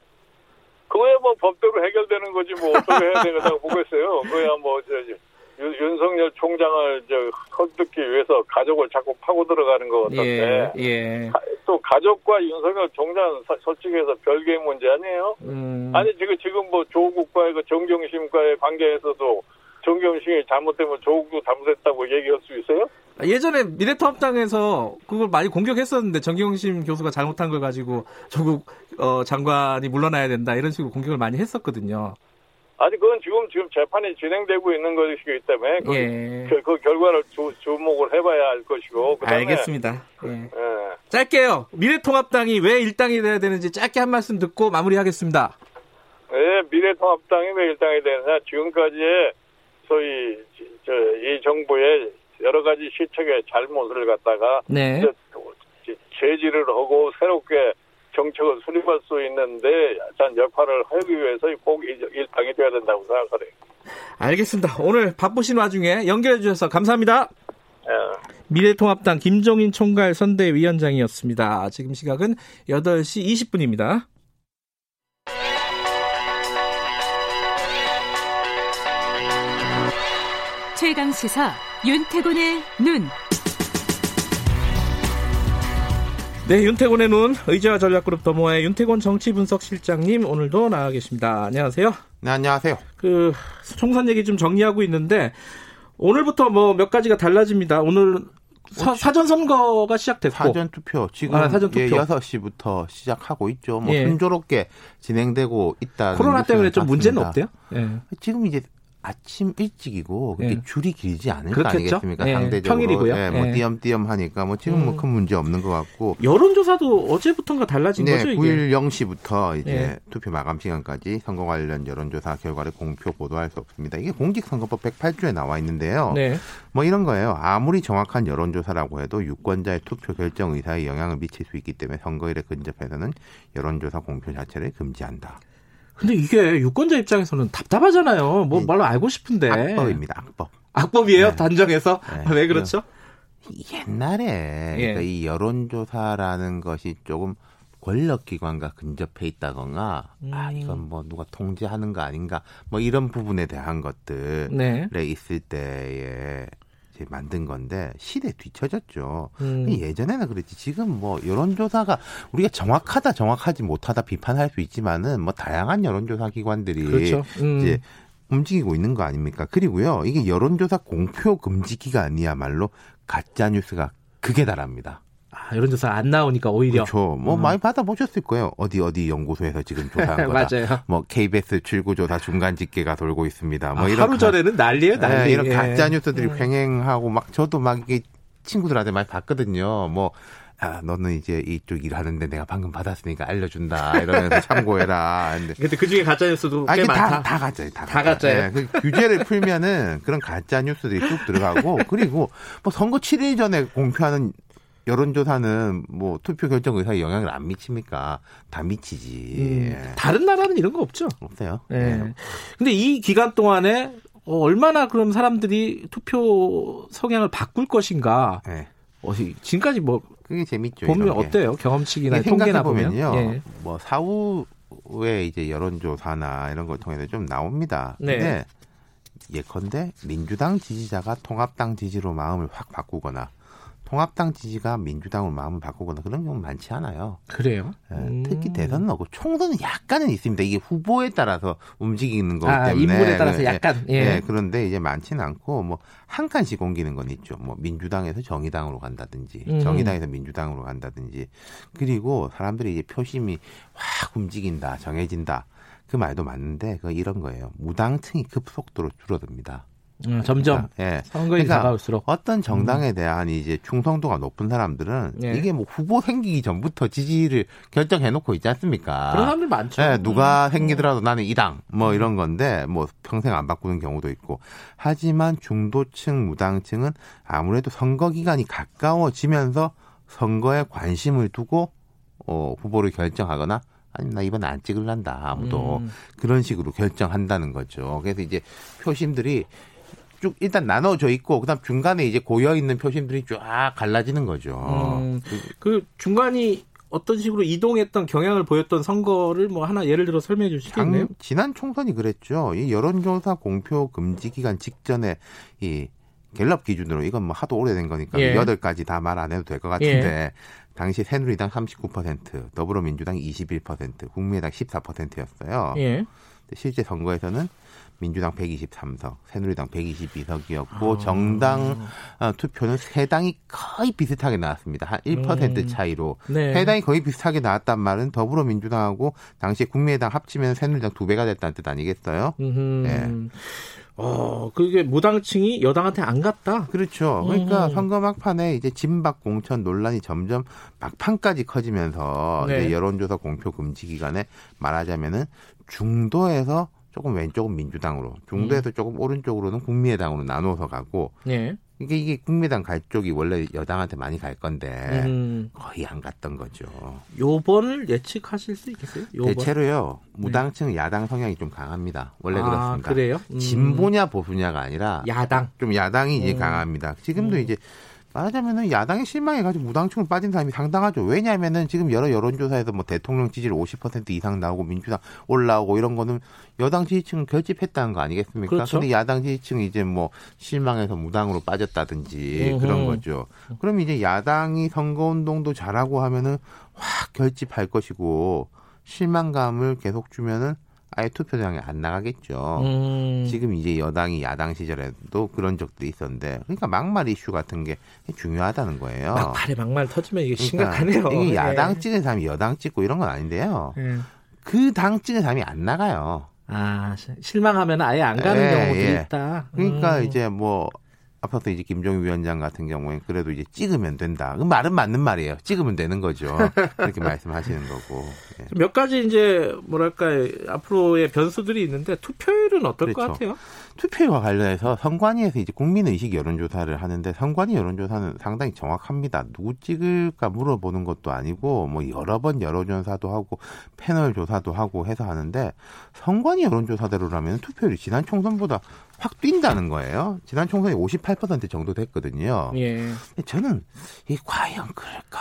그거야 뭐 법대로 해결되는 거지 뭐 어떻게 해야 되겠다고 보고 있어요. 그거야 뭐 윤석열 총장을 헛듣기 위해서 가족을 자꾸 파고 들어가는 것 같던데 예. 또 가족과 윤석열 총장은 솔직히 해서 별개의 문제 아니에요? 아니 지금 뭐 조국과의 그 정경심과의 관계에서도 정경심이 잘못되면 조국도 잘못했다고 얘기할 수 있어요? 예전에 미래통합당에서 그걸 많이 공격했었는데 정경심 교수가 잘못한 걸 가지고 조국 장관이 물러나야 된다 이런 식으로 공격을 많이 했었거든요. 아니 그건 지금 재판이 진행되고 있는 것이기 때문에 예. 그 결과를 주목을 해봐야 할 것이고. 그다음에 알겠습니다. 예. 짧게요. 미래통합당이 왜 일당이 돼야 되는지 짧게 한 말씀 듣고 마무리하겠습니다. 네, 미래통합당이 왜 일당이 되느냐. 지금까지의 소위 이 정부의 여러 가지 시책의 잘못을 갖다가 네. 제지를 하고 새롭게 정책을 수립할 수 있는데 역할을 하기 위해서 꼭 일당이 돼야 된다고 생각하래요. 알겠습니다. 오늘 바쁘신 와중에 연결해 주셔서 감사합니다. 네. 미래통합당 김종인 총괄 선대위원장이었습니다. 지금 시각은 8시 20분입니다. 최강시사 윤태곤의 눈. 네, 윤태곤의 눈, 의제와 전략그룹 더모아의 윤태곤 정치분석실장님 오늘도 나와 계십니다. 안녕하세요. 네, 안녕하세요. 그 총선 얘기 좀 정리하고 있는데 오늘부터 뭐 몇 가지가 달라집니다. 오늘 사전 선거가 시작됐고 사전 투표 지금 사전 투표. 6시부터 시작하고 있죠. 뭐 순조롭게 진행되고 있다. 코로나 때문에 좀 문제는 없대요? 예. 지금 이제 아침 일찍이고 그때 줄이 길지 않을 거 아니겠습니까? 상대적으로 평일이고요. 네, 뭐 띄엄띄엄 하니까 뭐 지금 뭐 큰 문제 없는 것 같고. 여론조사도 어제부터인가 달라진 거죠? 9일 0시부터 이제 투표 마감 시간까지 선거 관련 여론조사 결과를 공표 보도할 수 없습니다. 이게 공직선거법 108조에 나와 있는데요. 네. 뭐 이런 거예요. 아무리 정확한 여론조사라고 해도 유권자의 투표 결정 의사에 영향을 미칠 수 있기 때문에 선거일에 근접해서는 여론조사 공표 자체를 금지한다. 근데 이게 유권자 입장에서는 답답하잖아요. 뭐 말로 알고 싶은데. 악법입니다. 악법. 악법이에요? 네. 단정해서? 네. 왜 그렇죠? 옛날에 그러니까 이 여론조사라는 것이 조금 권력기관과 근접해 있다거나 이건 뭐 누가 통제하는 거 아닌가 뭐 이런 부분에 대한 것들에 있을 때에 만든 건데 시대에 뒤처졌죠. 예전에는 그랬지. 지금 뭐 여론조사가 우리가 정확하지 못하다 비판할 수 있지만은 뭐 다양한 여론조사 기관들이 그렇죠. 이제 움직이고 있는 거 아닙니까? 그리고요, 이게 여론조사 공표 금지 기간이야말로 가짜 뉴스가 극에 달합니다. 여론조사 안 나오니까 오히려. 그렇죠. 뭐 많이 받아보셨을 거예요. 어디 연구소에서 지금 조사한 거다. 맞아요. 뭐 KBS 출구조사 중간 집계가 돌고 있습니다. 뭐 이런 하루 전에는 난리예요. 난리. 이런 가짜 뉴스들이 횡행하고 막 저도 막 이게 친구들한테 많이 봤거든요. 뭐 야, 너는 이제 이쪽 일하는데 내가 방금 받았으니까 알려준다. 이러면서 참고해라. 근데 그 중에 가짜뉴스도 꽤 많다. 다 가짜예요. 다 가짜예요. 네, 그 규제를 풀면은 그런 가짜뉴스들이 쭉 들어가고, 그리고 뭐 선거 7일 전에 공표하는 여론조사는 뭐 투표 결정 의사에 영향을 안 미칩니까? 다 미치지. 다른 나라는 이런 거 없죠? 없어요. 네. 네. 근데 이 기간 동안에 얼마나 그럼 사람들이 투표 성향을 바꿀 것인가? 네. 지금까지 뭐 그게 재밌죠. 보면 어때요? 경험치기나 통계나 보면요. 예. 뭐 사후에 이제 여론조사나 이런 걸 통해서 좀 나옵니다. 네. 근데 예컨대 민주당 지지자가 통합당 지지로 마음을 확 바꾸거나 통합당 지지가 민주당으로 마음을 바꾸거나 그런 경우는 많지 않아요. 그래요? 특히 대선은 없고 총선은 약간은 있습니다. 이게 후보에 따라서 움직이는 거기 때문에. 인물에 따라서 약간. 예. 예. 그런데 이제 많지는 않고 뭐 한 칸씩 옮기는 건 있죠. 뭐 민주당에서 정의당으로 간다든지 정의당에서 민주당으로 간다든지. 그리고 사람들이 이제 표심이 확 움직인다, 정해진다. 그 말도 맞는데 그건 이런 거예요. 무당층이 급속도로 줄어듭니다. 점점 예. 선거에 다가올수록 어떤 정당에 대한 이제 충성도가 높은 사람들은 예. 이게 뭐 후보 생기기 전부터 지지를 결정해놓고 있지 않습니까? 그런 사람들 많죠. 예, 누가 생기더라도 나는 이 당 뭐 이런 건데 뭐 평생 안 바꾸는 경우도 있고. 하지만 중도층 무당층은 아무래도 선거 기간이 가까워지면서 선거에 관심을 두고 후보를 결정하거나. 아니, 나 이번에 안 찍을란다, 아무도. 그런 식으로 결정한다는 거죠. 그래서 이제 표심들이 쭉 일단 나눠져 있고, 그 다음 중간에 이제 고여있는 표심들이 쫙 갈라지는 거죠. 그 중간이 어떤 식으로 이동했던 경향을 보였던 선거를 뭐 하나 예를 들어 설명해 주시겠네요? 지난 총선이 그랬죠. 이 여론조사 공표 금지 기간 직전에 이 갤럽 기준으로 이건 뭐 하도 오래된 거니까 예. 8가지 다 말 안 해도 될 것 같은데 예. 당시 새누리당 39%, 더불어민주당 21%, 국민의당 14%였어요. 예. 실제 선거에서는 민주당 123석, 새누리당 122석이었고 정당 투표는 세 당이 거의 비슷하게 나왔습니다. 한 1% 차이로. 네. 세 당이 거의 비슷하게 나왔단 말은 더불어민주당하고 당시 국민의당 합치면 새누리당 2배가 됐다는 뜻 아니겠어요? 네. 그게 무당층이 여당한테 안 갔다. 그렇죠. 그러니까 선거 막판에 이제 진박 공천 논란이 점점 막판까지 커지면서 네. 이제 여론조사 공표 금지 기간에 말하자면은 중도에서 조금 왼쪽은 민주당으로, 중도에서 조금 오른쪽으로는 국민의당으로 나눠서 가고 네. 이게 국민의당 갈 쪽이 원래 여당한테 많이 갈 건데 거의 안 갔던 거죠. 요번을 예측하실 수 있겠어요? 요번? 대체로요. 무당층은 네. 야당 성향이 좀 강합니다. 원래 그렇습니다. 그래요? 진보냐 보수냐가 아니라 야당. 좀 야당이 이제 강합니다. 지금도 이제 말하자면은 야당이 실망해가지고 무당층으로 빠진 사람이 상당하죠. 왜냐하면은 지금 여러 여론조사에서 뭐 대통령 지지율 50% 이상 나오고 민주당 올라오고 이런 거는 여당 지지층은 결집했다는 거 아니겠습니까? 그런데 그렇죠. 야당 지지층이 이제 뭐 실망해서 무당으로 빠졌다든지 그런 거죠. 그럼 이제 야당이 선거운동도 잘하고 하면은 확 결집할 것이고 실망감을 계속 주면은 아예 투표장에 안 나가겠죠. 지금 이제 여당이 야당 시절에도 그런 적도 있었는데, 그러니까 막말 이슈 같은 게 중요하다는 거예요. 막말에 막말 터지면 이게 심각하네요. 그러니까 이게 야당 찍은 사람이 여당 찍고 이런 건 아닌데요. 그 당 찍은 사람이 안 나가요. 아, 실망하면 아예 안 가는 경우도 있다. 그러니까 이제 뭐 앞서서 이제 김종인 위원장 같은 경우에 그래도 이제 찍으면 된다. 그 말은 맞는 말이에요. 찍으면 되는 거죠. 그렇게 말씀하시는 거고. 네. 몇 가지 이제 뭐랄까 앞으로의 변수들이 있는데 투표율은 어떨 그렇죠. 것 같아요? 투표율과 관련해서 선관위에서 이제 국민의식 여론조사를 하는데 선관위 여론조사는 상당히 정확합니다. 누구 찍을까 물어보는 것도 아니고 뭐 여러 번 여론조사도 하고 패널 조사도 하고 해서 하는데 선관위 여론조사대로라면 투표율이 지난 총선보다 확 뛴다는 거예요. 지난 총선이 58% 정도 됐거든요. 예. 저는 이게 과연 그럴까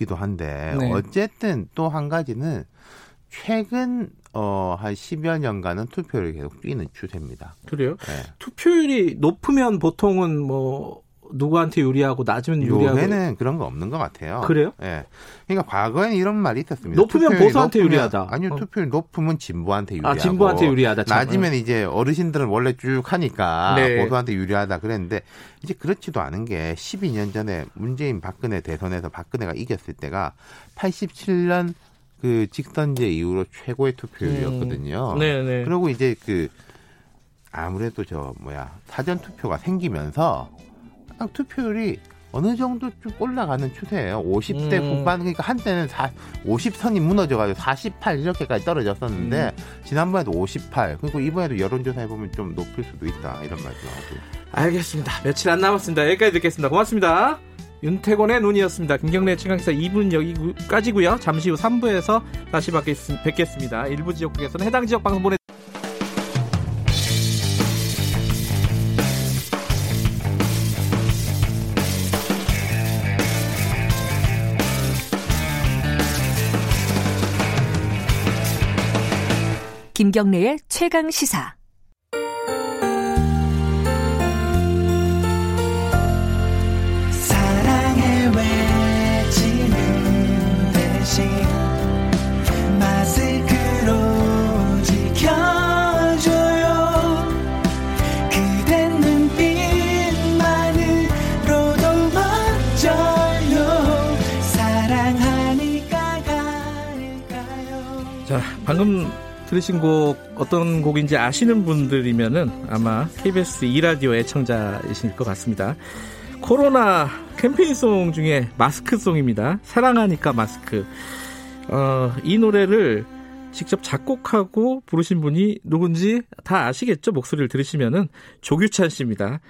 싶기도 한데 네. 어쨌든 또 한 가지는 최근 한 10여 년간은 투표율이 계속 뛰는 추세입니다. 그래요? 네. 투표율이 높으면 보통은 뭐 누구한테 유리하고 낮으면 유리하고. 요새는 그런 거 없는 것 같아요. 그래요? 예. 네. 그러니까 과거에는 이런 말이 있었습니다. 높으면 보수한테 유리하다. 아니요. 투표율 높으면 진보한테 유리하다. 아, 진보한테 유리하다. 참. 낮으면 이제 어르신들은 원래 쭉 하니까 네. 보수한테 유리하다 그랬는데 이제 그렇지도 않은 게 12년 전에 문재인 박근혜 대선에서 박근혜가 이겼을 때가 87년 그 직선제 이후로 최고의 투표율이었거든요. 네네. 그리고 이제 그 아무래도 사전 투표가 생기면서 투표율이 어느 정도 좀 올라가는 추세예요. 50대 후반, 그러니까 한때는 50선이 무너져가지고 48 이렇게까지 떨어졌었는데 지난번에도 58, 그리고 이번에도 여론조사 해보면 좀 높을 수도 있다, 이런 말도 하고. 알겠습니다. 며칠 안 남았습니다. 여기까지 듣겠습니다. 고맙습니다. 윤태곤의 눈이었습니다. 김경래 최강시사 2분 여기까지고요. 잠시 후 3부에서 다시 뵙겠습니다. 일부 지역국에서는 해당 지역 방송 보내 김경래의 최강시사. 사랑을 외치는 대신 마스크로 지켜줘요. 그대 눈빛만으로도 멋져요. 사랑하니까 갈까요. 자, 방금 들으신 곡 어떤 곡인지 아시는 분들이면은 아마 KBS 2라디오 애청자이실 것 같습니다. 코로나 캠페인송 중에 마스크송입니다. 사랑하니까 마스크. 이 노래를 직접 작곡하고 부르신 분이 누군지 다 아시겠죠? 목소리를 들으시면은 조규찬 씨입니다.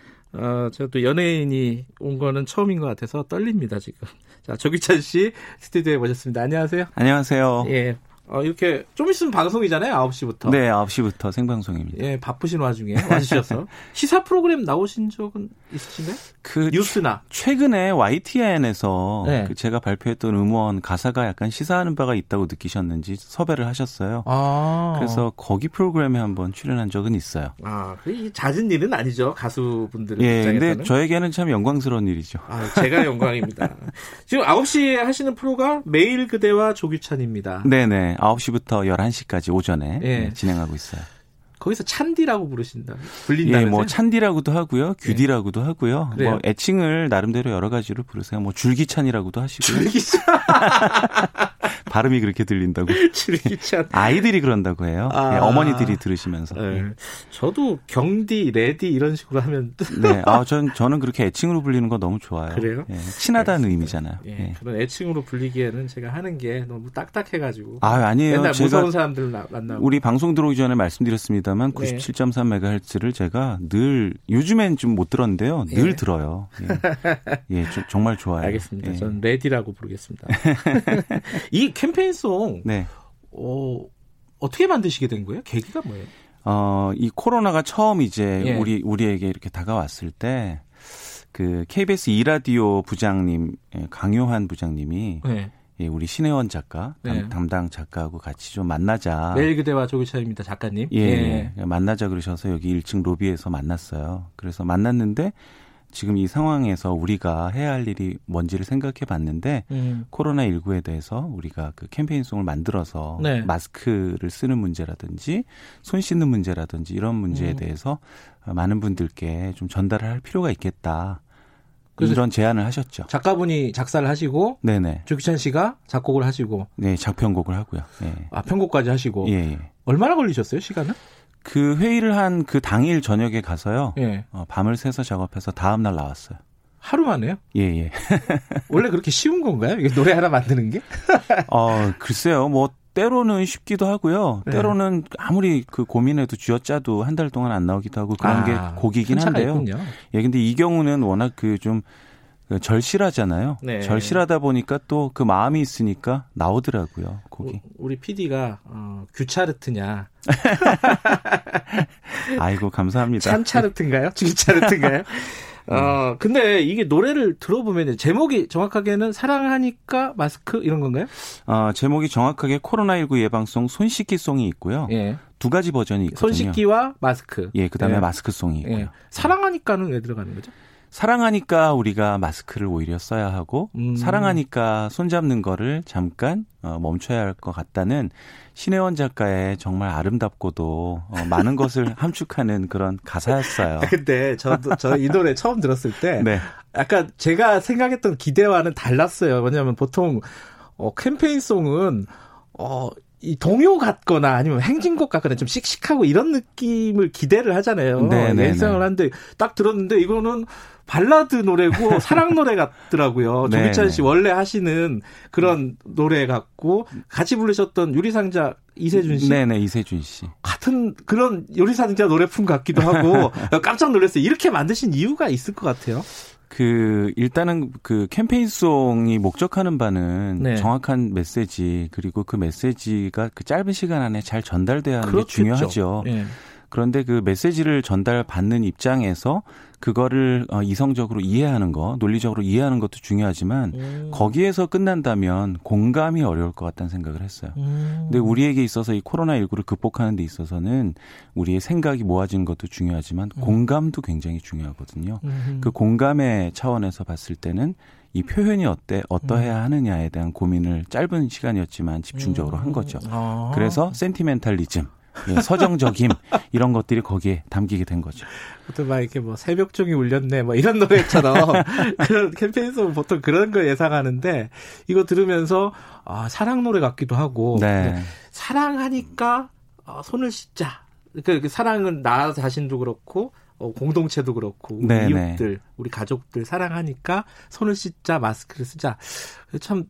저도 연예인이 온 거는 처음인 것 같아서 떨립니다, 지금. 자, 조규찬 씨 스튜디오에 모셨습니다. 안녕하세요. 안녕하세요. 예. 이렇게 좀 있으면 방송이잖아요. 9시부터. 네, 9시부터 생방송입니다. 예, 바쁘신 와중에 와주셔서. 시사 프로그램 나오신 적은 있으신가요? 뉴스나. 최근에 YTN에서 네. 제가 발표했던 음원 가사가 약간 시사하는 바가 있다고 느끼셨는지 섭외를 하셨어요. 아. 그래서 거기 프로그램에 한번 출연한 적은 있어요. 아, 잦은 일은 아니죠. 가수분들의 예, 입장에서는. 근데 저에게는 참 영광스러운 일이죠. 아, 제가 영광입니다. 지금 9시에 하시는 프로가 매일 그대와 조규찬입니다. 네네. 9시부터 11시까지 오전에 예. 진행하고 있어요. 거기서 찬디라고 불린다면서요? 예, 뭐 찬디라고도 하고요. 규디라고도 예. 하고요. 그래요? 뭐 애칭을 나름대로 여러 가지로 부르세요. 뭐 줄기찬이라고도 하시고요. 줄기찬. 발음이 그렇게 들린다고. 줄기찬. 아이들이 그런다고 해요. 아. 예, 어머니들이 들으시면서. 네. 예. 저도 경디, 레디 이런 식으로 하면. 네, 저는 그렇게 애칭으로 불리는 거 너무 좋아요. 그래요? 예, 친하다는 알겠습니다. 의미잖아요. 예, 예. 그런 애칭으로 불리기에는 제가 하는 게 너무 딱딱해가지고. 아, 아니에요. 맨날 무서운 사람들 만나고. 우리 방송 들어오기 전에 말씀드렸습니다. 97.3MHz를 제가 늘 요즘엔 좀 못 들었는데요. 늘 예. 들어요. 예, 예 정말 좋아요. 알겠습니다. 예. 저는 레디라고 부르겠습니다. 이 캠페인송 네. 어떻게 만드시게 된 거예요? 계기가 뭐예요? 이 코로나가 처음 이제 예. 우리에게 이렇게 다가왔을 때 그 KBS 2라디오 부장님 강요한 부장님이 예. 예, 우리 신혜원 작가 네. 담당 작가하고 같이 좀 만나자. 매일 그대와 조규찬입니다, 작가님. 예, 예, 만나자 그러셔서 여기 1층 로비에서 만났어요. 그래서 만났는데 지금 이 상황에서 우리가 해야 할 일이 뭔지를 생각해 봤는데 코로나19에 대해서 우리가 그 캠페인송을 만들어서 네. 마스크를 쓰는 문제라든지 손 씻는 문제라든지 이런 문제에 대해서 많은 분들께 좀 전달을 할 필요가 있겠다. 이런 제안을 하셨죠. 작가분이 작사를 하시고, 네네. 조규찬 씨가 작곡을 하시고, 네 작편곡을 하고요. 네. 아 편곡까지 하시고. 예, 예. 얼마나 걸리셨어요 시간은? 그 회의를 한 그 당일 저녁에 가서요. 예. 밤을 새서 작업해서 다음 날 나왔어요. 하루만에요? 예예. 예. 원래 그렇게 쉬운 건가요? 이게 노래 하나 만드는 게? 글쎄요. 뭐 때로는 쉽기도 하고요. 네. 때로는 아무리 그 고민해도 쥐어짜도 한 달 동안 안 나오기도 하고 그런 게 곡이긴 한데요. 있군요. 예, 근데 이 경우는 워낙 그 좀 절실하잖아요. 네. 절실하다 보니까 또 그 마음이 있으니까 나오더라고요, 곡이. 우리 PD가 규차르트냐. 아이고, 감사합니다. 찬차르트인가요? 규차르트인가요? 근데 이게 노래를 들어보면 제목이 정확하게는 사랑하니까 마스크 이런 건가요? 제목이 정확하게 코로나19 예방송 손씻기송이 있고요. 예. 두 가지 버전이 있거든요. 손씻기와 마스크. 예, 그다음에 예. 마스크송이 있고요. 예. 사랑하니까는 왜 들어가는 거죠? 사랑하니까 우리가 마스크를 오히려 써야 하고 사랑하니까 손잡는 거를 잠깐 멈춰야 할 것 같다는 신혜원 작가의 정말 아름답고도 많은 것을 함축하는 그런 가사였어요. 근데 저 이 노래 처음 들었을 때 네. 약간 제가 생각했던 기대와는 달랐어요. 왜냐하면 보통 캠페인송은 이 동요 같거나 아니면 행진곡 같거나 좀 씩씩하고 이런 느낌을 기대를 하잖아요. 예상을 하는데 딱 들었는데 이거는 발라드 노래고 사랑 노래 같더라고요. 조기찬 씨 원래 하시는 그런 노래 같고 같이 부르셨던 유리상자 이세준 씨. 네네, 이세준 씨. 같은 그런 유리상자 노래품 같기도 하고 깜짝 놀랐어요. 이렇게 만드신 이유가 있을 것 같아요. 일단은 캠페인송이 목적하는 바는 정확한 메시지, 그리고 그 메시지가 그 짧은 시간 안에 잘 전달돼야 하는 게 중요하죠. 네. 그런데 그 메시지를 전달받는 입장에서 그거를 이성적으로 이해하는 거, 논리적으로 이해하는 것도 중요하지만 거기에서 끝난다면 공감이 어려울 것 같다는 생각을 했어요. 근데 우리에게 있어서 이 코로나19를 극복하는 데 있어서는 우리의 생각이 모아지는 것도 중요하지만 공감도 굉장히 중요하거든요. 그 공감의 차원에서 봤을 때는 이 표현이 어떠해야 하느냐에 대한 고민을 짧은 시간이었지만 집중적으로 한 거죠. 그래서 센티멘탈리즘. 예, 서정적임 이런 것들이 거기에 담기게 된 거죠. 보통 막 이렇게 뭐 새벽종이 울렸네 뭐 이런 노래처럼 그런 캠페인송 보통 그런 거 예상하는데 이거 들으면서 사랑 노래 같기도 하고 사랑하니까 손을 씻자. 그러니까 사랑은 나 자신도 그렇고 공동체도 그렇고 우리 이웃들 우리 가족들 사랑하니까 손을 씻자 마스크를 쓰자. 참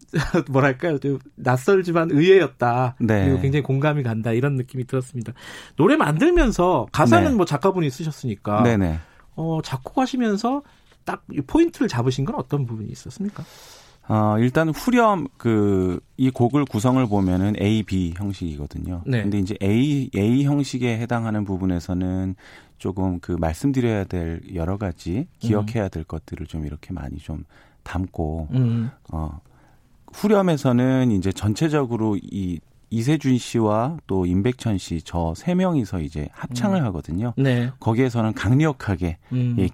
뭐랄까요, 낯설지만 의외였다. 그리고 굉장히 공감이 간다 이런 느낌이 들었습니다. 노래 만들면서 가사는 뭐 작가분이 쓰셨으니까 작곡하시면서 딱 포인트를 잡으신 건 어떤 부분이 있었습니까? 일단 후렴 이 곡을 구성을 보면은 A, B 형식이거든요. 근데 이제 A 형식에 해당하는 부분에서는 조금 말씀드려야 될 여러 가지 기억해야 될 것들을 좀 이렇게 많이 좀 담고 후렴에서는 이제 전체적으로 이세준 씨와 또 임백천 씨 저 세 명이서 이제 합창을 하거든요. 거기에서는 강력하게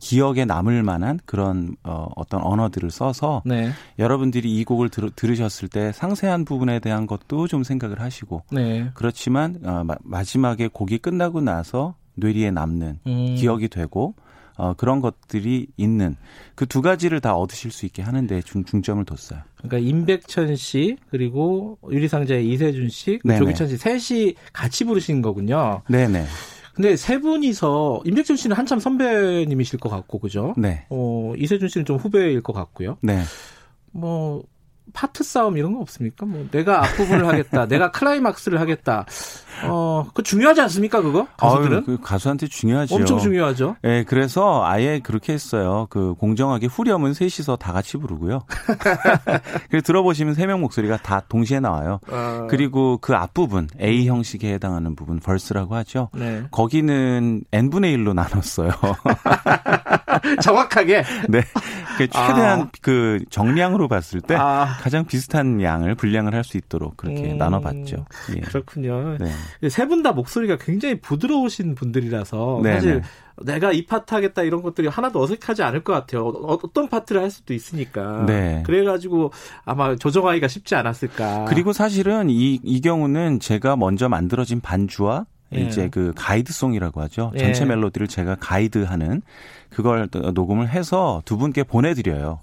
기억에 남을 만한 그런 어떤 언어들을 써서 여러분들이 이 곡을 들으셨을 때 상세한 부분에 대한 것도 좀 생각을 하시고 그렇지만 마지막에 곡이 끝나고 나서 뇌리에 남는 기억이 되고 그런 것들이 있는 그 두 가지를 다 얻으실 수 있게 하는데 중점을 뒀어요. 그러니까 임백천 씨 그리고 유리상자의 이세준 씨, 조기찬 씨 셋이 같이 부르신 거군요. 근데 세 분이서 임백천 씨는 한참 선배님이실 것 같고 그죠? 이세준 씨는 좀 후배일 것 같고요. 뭐 파트 싸움 이런 거 없습니까? 뭐 내가 앞부분을 하겠다, 내가 클라이막스를 하겠다. 그 중요하지 않습니까? 그거 가수들은 그 가수한테 중요하죠. 엄청 중요하죠. 네, 그래서 아예 그렇게 했어요. 공정하게 후렴은 셋이서 다 같이 부르고요. 그래서 들어보시면 세 명 목소리가 다 동시에 나와요. 그리고 그 앞부분 A 형식에 해당하는 부분 벌스라고 하죠. 거기는 n분의 1로 나눴어요. 정확하게. 최대한 그 정량으로 봤을 때 가장 비슷한 분량을 할 수 있도록 그렇게 나눠봤죠. 그렇군요. 세 분 다 목소리가 굉장히 부드러우신 분들이라서 사실 내가 이 파트 하겠다 이런 것들이 하나도 어색하지 않을 것 같아요. 어떤 파트를 할 수도 있으니까. 그래가지고 아마 조정하기가 쉽지 않았을까. 그리고 사실은 이 경우는 제가 먼저 만들어진 반주와 이제 그 가이드송이라고 하죠. 전체 멜로디를 제가 가이드하는 그걸 녹음을 해서 두 분께 보내드려요.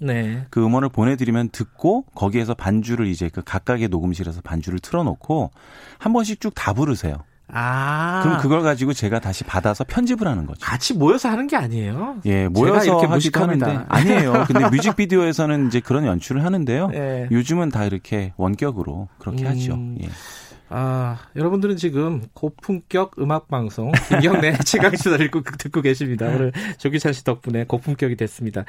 그 음원을 보내드리면 듣고 거기에서 반주를 이제 그 각각의 녹음실에서 반주를 틀어놓고 한 번씩 쭉 다 부르세요. 그럼 그걸 가지고 제가 다시 받아서 편집을 하는 거죠. 같이 모여서 하는 게 아니에요. 모여서 이렇게 하기도 하는데 아니에요. 근데 뮤직비디오에서는 이제 그런 연출을 하는데요. 요즘은 다 이렇게 원격으로 그렇게 하죠. 여러분들은 지금 고품격 음악방송 김경래 최강시사 듣고 계십니다. 오늘 조기찬 씨 덕분에 고품격이 됐습니다.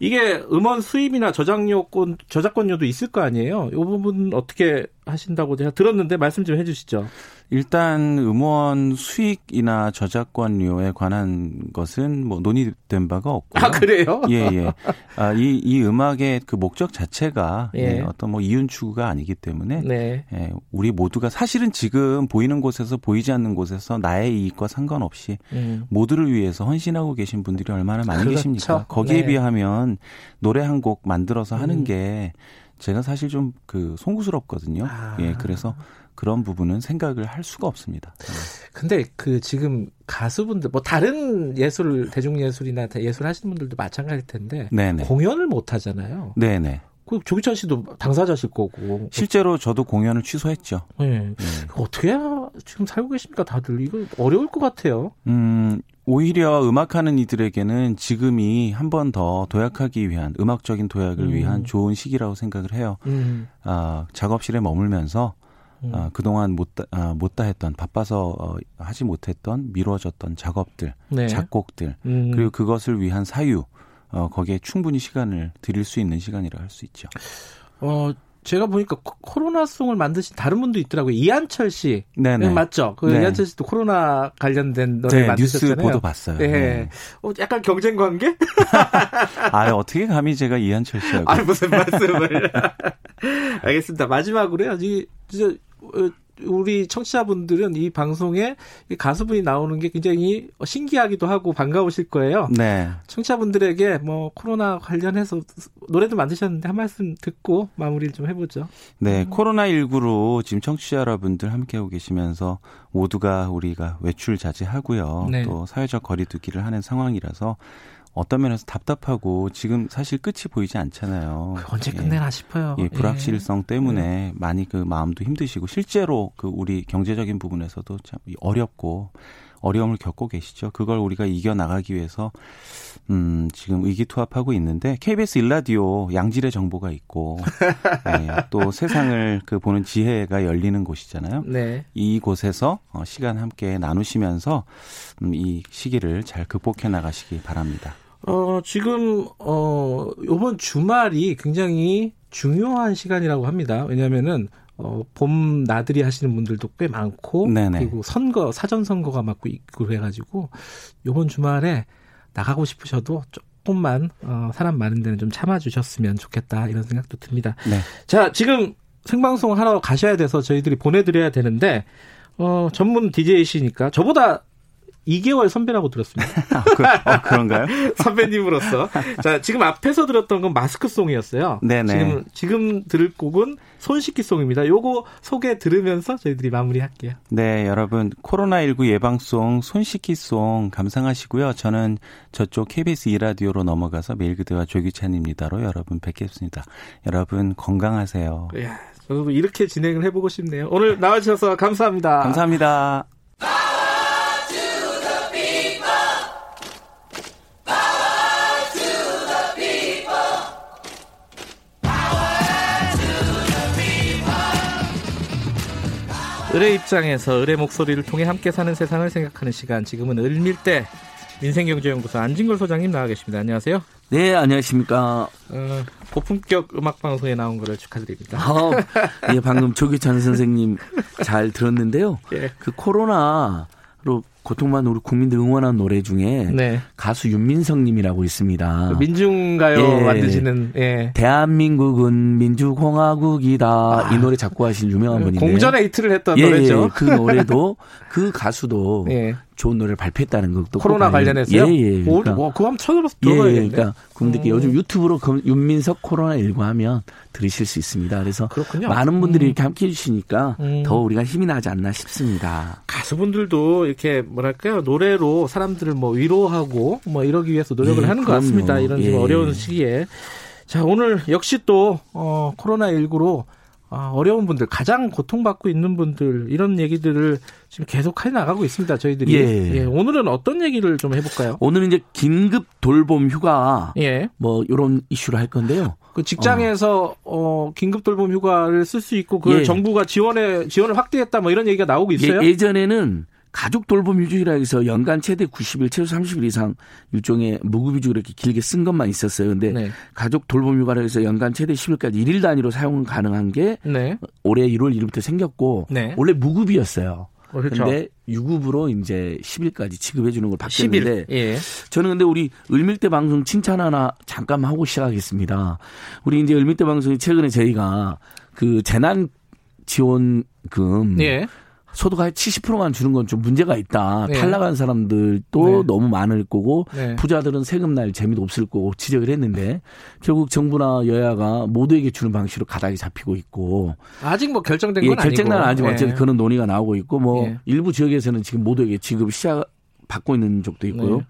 이게 음원 수입이나 저작권료도 있을 거 아니에요? 이 부분 어떻게 하신다고 제가 들었는데 말씀 좀 해주시죠. 일단 음원 수익이나 저작권료에 관한 것은 뭐 논의된 바가 없고요. 그래요? 이 음악의 그 목적 자체가 어떤 뭐 이윤 추구가 아니기 때문에 우리 모두가 사실은 지금 보이는 곳에서 보이지 않는 곳에서 나의 이익과 상관없이 모두를 위해서 헌신하고 계신 분들이 얼마나 많이 계십니까? 거기에 비하면 노래 한 곡 만들어서 하는 게 제가 사실 좀 송구스럽거든요. 그래서 그런 부분은 생각을 할 수가 없습니다. 근데 지금 가수분들, 뭐 다른 대중예술이나 예술 하시는 분들도 마찬가지일 텐데 공연을 못 하잖아요. 그 조기찬 씨도 당사자실 거고. 실제로 저도 공연을 취소했죠. 네. 어떻게 지금 살고 계십니까, 다들? 이거 어려울 것 같아요. 오히려 음악하는 이들에게는 지금이 한 번 더 도약하기 위한, 음악적인 도약을 위한 좋은 시기라고 생각을 해요. 작업실에 머물면서 그동안 못다 했던, 바빠서 하지 못했던, 미뤄졌던 작업들, 네. 작곡들, 그리고 그것을 위한 사유, 거기에 충분히 시간을 드릴 수 있는 시간이라 할 수 있죠. 제가 보니까 코로나송을 만드신 다른 분도 있더라고요. 이한철 씨. 네네. 맞죠? 그 네. 이한철 씨도 코로나 관련된 노래 네, 만드셨잖아요. 뉴스 보도 봤어요. 네. 네. 약간 경쟁 관계? 아, 어떻게 감히 제가 이한철 씨하고. 아, 무슨 말씀을. 알겠습니다. 마지막으로요. 진짜 우리 청취자분들은 이 방송에 가수분이 나오는 게 굉장히 신기하기도 하고 반가우실 거예요. 네. 청취자분들에게 뭐 코로나 관련해서 노래도 만드셨는데 한 말씀 듣고 마무리를 좀 해보죠. 네. 코로나19로 지금 청취자 여러분들 함께하고 계시면서 모두가 우리가 외출 자제하고요. 네. 또 사회적 거리 두기를 하는 상황이라서 어떤 면에서 답답하고 지금 사실 끝이 보이지 않잖아요. 언제 끝내나 싶어요. 예, 불확실성 때문에 많이 그 마음도 힘드시고 실제로 그 우리 경제적인 부분에서도 참 어렵고 어려움을 겪고 계시죠. 그걸 우리가 이겨나가기 위해서 지금 의기투합하고 있는데 KBS 1라디오 양질의 정보가 있고 예, 또 세상을 그 보는 지혜가 열리는 곳이잖아요. 네. 이곳에서 시간 함께 나누시면서 이 시기를 잘 극복해 나가시기 바랍니다. 지금 이번 주말이 굉장히 중요한 시간이라고 합니다. 왜냐하면은 봄 나들이 하시는 분들도 꽤 많고 네네. 그리고 선거 사전 선거가 막고 그래가지고 이번 주말에 나가고 싶으셔도 조금만 사람 많은 데는 좀 참아주셨으면 좋겠다 이런 생각도 듭니다. 네. 자 지금 생방송 하러 가셔야 돼서 저희들이 보내드려야 되는데 전문 DJ이시니까 저보다 2개월 선배라고 들었습니다. 그런가요? 선배님으로서. 자, 지금 앞에서 들었던 건 마스크송이었어요. 네네. 지금 들을 곡은 손씻기송입니다. 요거 소개 들으면서 저희들이 마무리할게요. 네, 여러분. 코로나19 예방송, 손씻기송 감상하시고요. 저는 저쪽 KBS 2라디오로 넘어가서 매일 그대와 조규찬입니다로 여러분 뵙겠습니다. 여러분 건강하세요. 이야, 저도 이렇게 진행을 해보고 싶네요. 오늘 나와주셔서 감사합니다. 감사합니다. 을의 입장에서 을의 목소리를 통해 함께 사는 세상을 생각하는 시간. 지금은 을밀대 민생경제연구소 안진걸 소장님 나와 계십니다. 안녕하세요. 네, 안녕하십니까. 고품격 음악방송에 나온 거를 축하드립니다. 예, 방금 조기찬 선생님 잘 들었는데요. 예. 그 코로나로 고통받는 우리 국민들 응원한 노래 중에 네. 가수 윤민성님이라고 있습니다. 민중가요 예. 만드시는 예. 대한민국은 민주공화국이다. 이 노래 작곡 하신 유명한 분인데 공전에 이틀을 했던 예. 노래죠. 예. 그 노래도 그 가수도 예. 좋은 노래를 발표했다는 것도 코로나 관련해서요? 예예. 예. 그러니까, 그거 한번 찾아봐서 들어봐야겠네요. 예. 그러니까 국민들께 요즘 유튜브로 윤민석 코로나19 하면 들으실 수 있습니다. 그래서 그렇군요. 많은 분들이 이렇게 함께해 주시니까 더 우리가 힘이 나지 않나 싶습니다. 가수분들도 이렇게 뭐랄까요 노래로 사람들을 뭐 위로하고 뭐 이러기 위해서 노력을 하는 것 같습니다. 이런 좀 어려운 시기에 자 오늘 역시 또 코로나19로 어려운 분들 가장 고통받고 있는 분들 이런 얘기들을 지금 계속 해나가고 있습니다. 저희들이 예, 오늘은 어떤 얘기를 좀 해볼까요? 오늘은 이제 긴급 돌봄 휴가 예. 뭐 이런 이슈로 할 건데요. 그 직장에서 긴급 돌봄 휴가를 쓸 수 있고 그 예. 정부가 지원을 확대했다 뭐 이런 얘기가 나오고 있어요. 예전에는 가족 돌봄 휴직이라 해서 연간 최대 90일, 최소 30일 이상 일종의 무급휴직을 이렇게 길게 쓴 것만 있었어요. 그런데 네. 가족 돌봄 휴가라 해서 연간 최대 10일까지 1일 단위로 사용 가능한 게 네. 올해 1월 1일부터 생겼고 네. 원래 무급이었어요. 그런데 그렇죠. 유급으로 이제 10일까지 지급해 주는 걸 바뀌었는데 예. 저는 근데 우리 을밀대 방송 칭찬 하나 잠깐 하고 시작하겠습니다. 우리 이제 을밀대 방송이 최근에 저희가 그 재난 지원금 예. 소득의 70%만 주는 건 좀 문제가 있다. 네. 탈락한 사람들도 네. 너무 많을 거고 네. 부자들은 세금 날 재미도 없을 거고 지적을 했는데 결국 정부나 여야가 모두에게 주는 방식으로 가닥이 잡히고 있고 아직 뭐 결정된 건 아니고. 결정난 아직 완전히 그런 논의가 나오고 있고 뭐 일부 지역에서는 지금 모두에게 지급을 시작 받고 있는 적도 있고요. 네.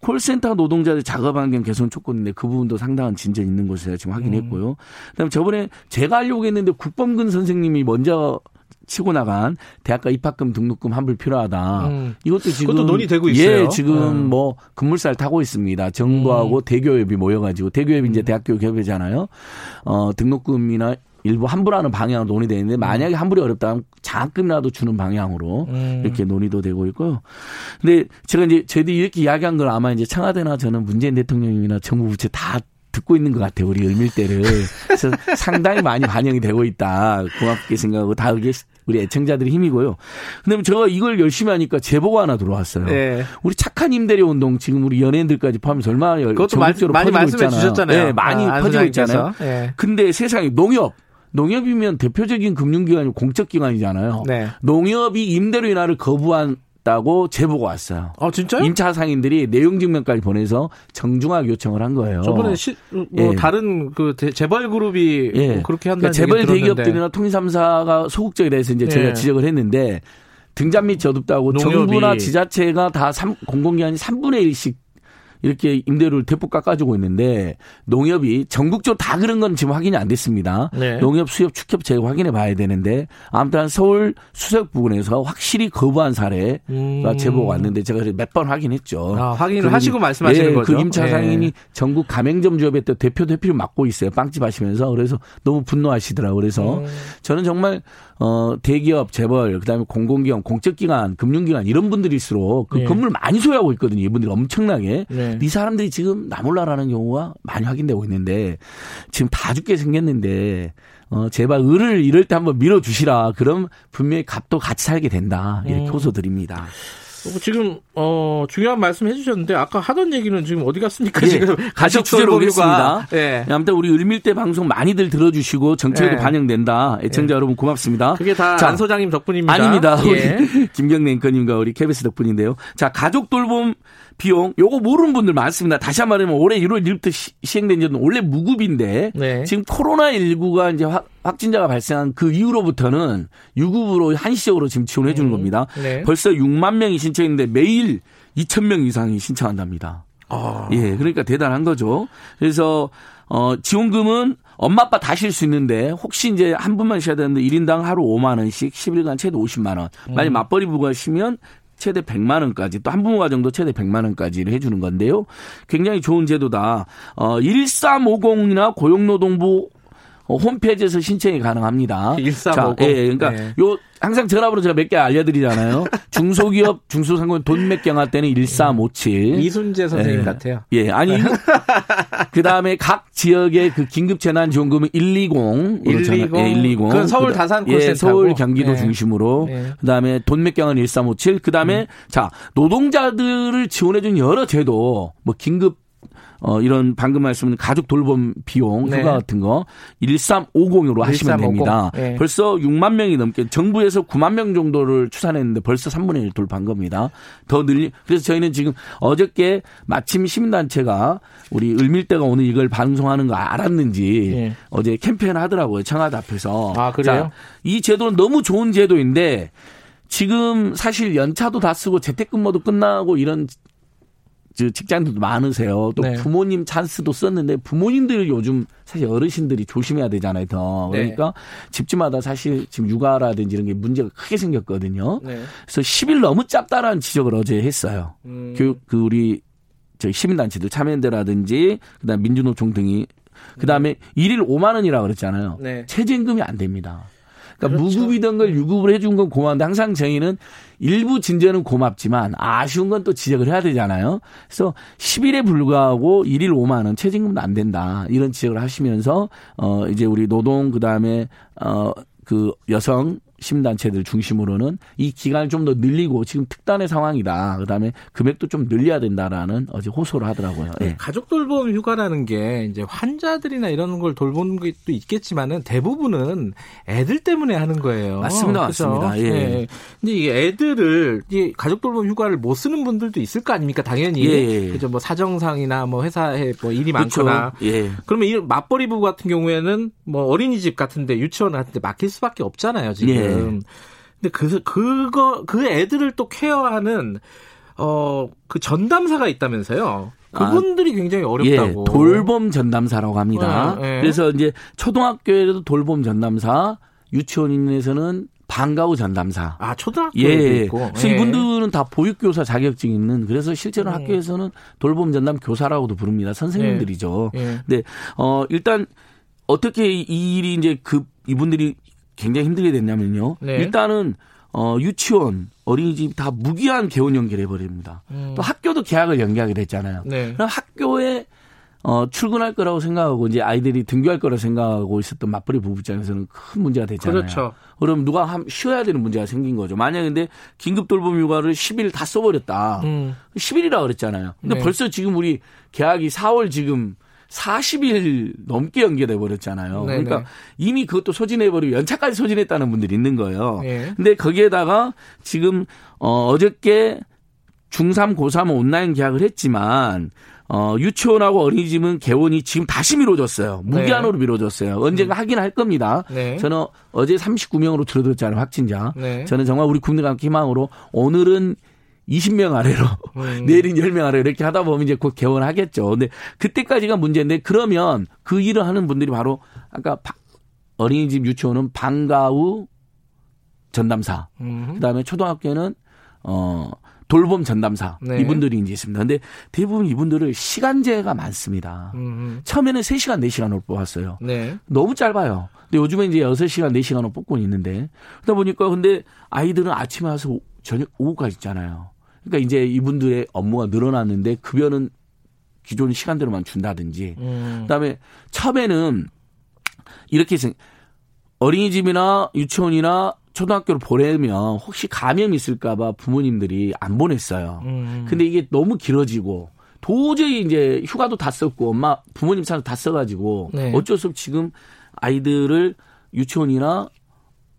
콜센터 노동자들 작업환경 개선 조건인데 그 부분도 상당한 진전이 있는 것을 제가 지금 확인했고요. 그다음에 저번에 제가 하려고 했는데 국범근 선생님이 먼저 치고 나간 대학가 입학금 등록금 환불 필요하다. 이것도 지금 그것도 논의되고 있어요. 예, 지금 뭐 급물살 타고 있습니다. 정부하고 대교협이 모여가지고 대교협이 이제 대학교협회잖아요. 등록금이나 일부 환불하는 방향으로 논의되는데 만약에 환불이 어렵다면 장학금이라도 주는 방향으로 이렇게 논의도 되고 있고요. 근데 제가 이제 저희들이 이렇게 이야기한 걸 아마 이제 청와대나 저는 문재인 대통령이나 정부 부채 다 듣고 있는 것 같아요. 우리 을밀대를. 그래서 상당히 많이 반영이 되고 있다. 고맙게 생각하고 다 우리 애청자들의 힘이고요. 그런데 제가 이걸 열심히 하니까 제보가 하나 들어왔어요. 네. 우리 착한 임대료 운동 지금 우리 연예인들까지 포함해서 얼마나 전국적으로 많이 말씀해 있잖아요. 주셨잖아요. 네, 많이 퍼지고 있잖아요. 네. 근데 세상에 농협이면 대표적인 금융기관이 공적기관이잖아요. 네. 농협이 임대료 인하를 거부한다고 제보가 왔어요. 아, 진짜요? 임차 상인들이 내용 증명까지 보내서 정중하게 요청을 한 거예요. 저번에 다른 그 재벌 그룹이 그렇게 한다는 얘기 들었는데. 재벌 대기업들이나 통일3사가 소극적에 대해서 이제 저희가 지적을 했는데 등잔 밑 젖었다고 정부나 지자체가 다 공공기관이 3분의 1씩 이렇게 임대료를 대폭 깎아주고 있는데 농협이 전국적으로 다 그런 건 지금 확인이 안 됐습니다. 네. 농협, 수협, 축협 제가 확인해 봐야 되는데 아무튼 서울 수색 부근에서 확실히 거부한 사례가 제보가 왔는데 제가 몇 번 확인했죠. 아, 확인을 하시고 말씀하시는 거죠. 그 임차 상인이 전국 가맹점 조합의 대표를 맡고 있어요. 빵집 하시면서. 그래서 너무 분노하시더라고요. 그래서 저는 정말 대기업, 재벌, 그다음에 공공기관, 공적기관, 금융기관 이런 분들일수록 그 건물 많이 소유하고 있거든요. 이분들이 엄청나게. 네. 이 사람들이 지금 나 몰라라는 경우가 많이 확인되고 있는데 지금 다 죽게 생겼는데 제발 을을 이럴 때 한번 밀어주시라. 그럼 분명히 갑도 같이 살게 된다. 이렇게 호소드립니다. 지금 중요한 말씀 해주셨는데 아까 하던 얘기는 지금 어디 갔습니까? 지금 가족 주제로 오겠습니다. 아무튼 우리 을밀대 방송 많이들 들어주시고 정책에도 반영된다. 애청자 여러분 고맙습니다. 그게 다 안 소장님 덕분입니다. 아닙니다. 우리 김경래 앵커님과 우리 KBS 덕분인데요. 자, 가족 돌봄 비용 요거 모르는 분들 많습니다. 다시 한 번 말하면 올해 1월 1일부터 시행된 지는 원래 무급인데 지금 코로나19가 이제 확진자가 발생한 그 이후로부터는 유급으로 한시적으로 지금 지원해 주는 겁니다. 벌써 6만 명이 신청했는데 매일 2천 명 이상이 신청한답니다. 아. 예, 그러니까 대단한 거죠. 그래서 지원금은 엄마 아빠 다 쉴 수 있는데 혹시 이제 한 분만 쉬어야 되는데 1인당 하루 5만 원씩 10일간 최대 50만 원. 만약 맞벌이 부부가 쉬면 최대 100만 원까지 또 한 부모 가정도 최대 100만 원까지를 해주는 건데요. 굉장히 좋은 제도다. 1350이나 고용노동부 홈페이지에서 신청이 가능합니다. 1350. 예, 그러니까 요 항상 전화번호 제가 몇 개 알려드리잖아요. 중소기업, 중소상공인 돈맥경화 때는 1357. 이순재 선생님 같아요. 예, 아니. 그 다음에 각 지역의 그 긴급재난지원금은 120. 120. 예, 120. 그건 서울 다산 콜센터. 예, 서울 경기도 중심으로. 그 다음에 돈맥경화는 1357. 그 다음에 자, 노동자들을 지원해준 여러 제도, 뭐 긴급 이런 방금 말씀드린 가족 돌봄 비용 휴가 같은 거 1350으로 하시면 됩니다. 벌써 6만 명이 넘게 정부에서 9만 명 정도를 추산했는데 벌써 3분의 1 돌파한 겁니다. 그래서 저희는 지금 어저께 마침 시민단체가 우리 을밀대가 오늘 이걸 방송하는 거 알았는지 어제 캠페인 하더라고요. 청와대 앞에서. 아, 그래요? 자, 이 제도는 너무 좋은 제도인데 지금 사실 연차도 다 쓰고 재택근무도 끝나고 이런 직장들도 많으세요. 또 부모님 찬스도 썼는데 부모님들 요즘 사실 어르신들이 조심해야 되잖아요. 더 그러니까 집집마다 사실 지금 육아라든지 이런 게 문제가 크게 생겼거든요. 그래서 10일 너무 짧다라는 지적을 어제 했어요. 교육 그 우리 저희 시민단체들 참여연대라든지 그다음 민주노총 등이 그다음에 1일 5만 원이라고 그랬잖아요. 최저임금이 안 됩니다. 그러니까 그렇죠. 무급이던 걸 유급을 해준 건 고마운데 항상 저희는 일부 진전은 고맙지만 아쉬운 건 또 지적을 해야 되잖아요. 그래서 10일에 불과하고 1일 5만 원 최저임금도 안 된다. 이런 지적을 하시면서 이제 우리 노동 그다음에 그 여성 시민단체들 중심으로는 이 기간을 좀 더 늘리고 지금 특단의 상황이다. 그다음에 금액도 좀 늘려야 된다라는 어제 호소를 하더라고요. 네. 가족 돌봄 휴가라는 게 이제 환자들이나 이런 걸 돌보는 것도 있겠지만은 대부분은 애들 때문에 하는 거예요. 맞습니다, 그렇죠? 맞습니다. 예. 근데 이게 애들을 이 가족 돌봄 휴가를 못 쓰는 분들도 있을 거 아닙니까? 당연히 그죠? 뭐 사정상이나 뭐 회사에 뭐 일이 그렇죠. 많거나. 그러면 이 맞벌이 부부 같은 경우에는 뭐 어린이집 같은데 유치원 같은데 맡길 수밖에 없잖아요, 지금. 근데 그 애들을 또 케어하는 그 전담사가 있다면서요. 그분들이 굉장히 어렵다고. 예, 돌봄 전담사라고 합니다. 네, 네. 그래서 이제 초등학교에도 돌봄 전담사, 유치원에서는 방과후 전담사. 아, 초등학교에도 예, 있고. 그래서 예. 이분들은 다 보육교사 자격증 있는, 그래서 실제로 학교에서는 돌봄 전담 교사라고도 부릅니다. 선생님들이죠. 예. 예. 근데 일단 어떻게 이 일이 이제 이분들이 굉장히 힘들게 됐냐면요. 네. 일단은 유치원, 어린이집 다 무기한 개원 연기를 해버립니다. 또 학교도 계약을 연기하게 됐잖아요. 네. 그럼 학교에 출근할 거라고 생각하고 이제 아이들이 등교할 거라고 생각하고 있었던 맞벌이 부부 입장에서는 큰 문제가 되잖아요. 그렇죠. 그럼 누가 쉬어야 되는 문제가 생긴 거죠. 만약에 근데 긴급 돌봄 휴가를 10일 다 써버렸다. 10일이라고 그랬잖아요. 근데 네. 벌써 지금 우리 계약이 4월 지금 40일 넘게 연기돼 버렸잖아요. 네네. 그러니까 이미 그것도 소진해버리고 연차까지 소진했다는 분들이 있는 거예요. 네. 근데 거기에다가 지금 어저께 중3, 고3 온라인 계약을 했지만 유치원하고 어린이집은 개원이 지금 다시 미뤄졌어요. 무기한으로 네. 미뤄졌어요. 언젠가 하긴 할 겁니다. 네. 저는 어제 39명으로 줄어들었잖아요. 확진자. 네. 저는 정말 우리 국민과 희망으로 오늘은 20명 아래로 내일은 10명 아래로 이렇게 하다 보면 이제 곧 개원하겠죠. 근데 그때까지가 문제인데, 그러면 그 일을 하는 분들이 바로 아까 어린이집 유치원은 방과후 전담사, 그다음에 초등학교는 돌봄 전담사 네. 이분들이 이제 있습니다. 근데 대부분 이분들을 시간제가 많습니다. 처음에는 3시간, 4시간으로 뽑았어요. 네. 너무 짧아요. 근데 요즘에 이제 6시간, 4시간으로 뽑고 있는데, 그러다 보니까 근데 아이들은 아침에 와서 저녁 오후까지 있잖아요. 그러니까 이제 이분들의 업무가 늘어났는데 급여는 기존 시간대로만 준다든지. 그다음에 처음에는 이렇게 어린이집이나 유치원이나 초등학교를 보내면 혹시 감염이 있을까 봐 부모님들이 안 보냈어요. 근데 이게 너무 길어지고 도저히 이제 휴가도 다 썼고 엄마 부모님 차도 다 써가지고 네. 어쩔 수 없이 지금 아이들을 유치원이나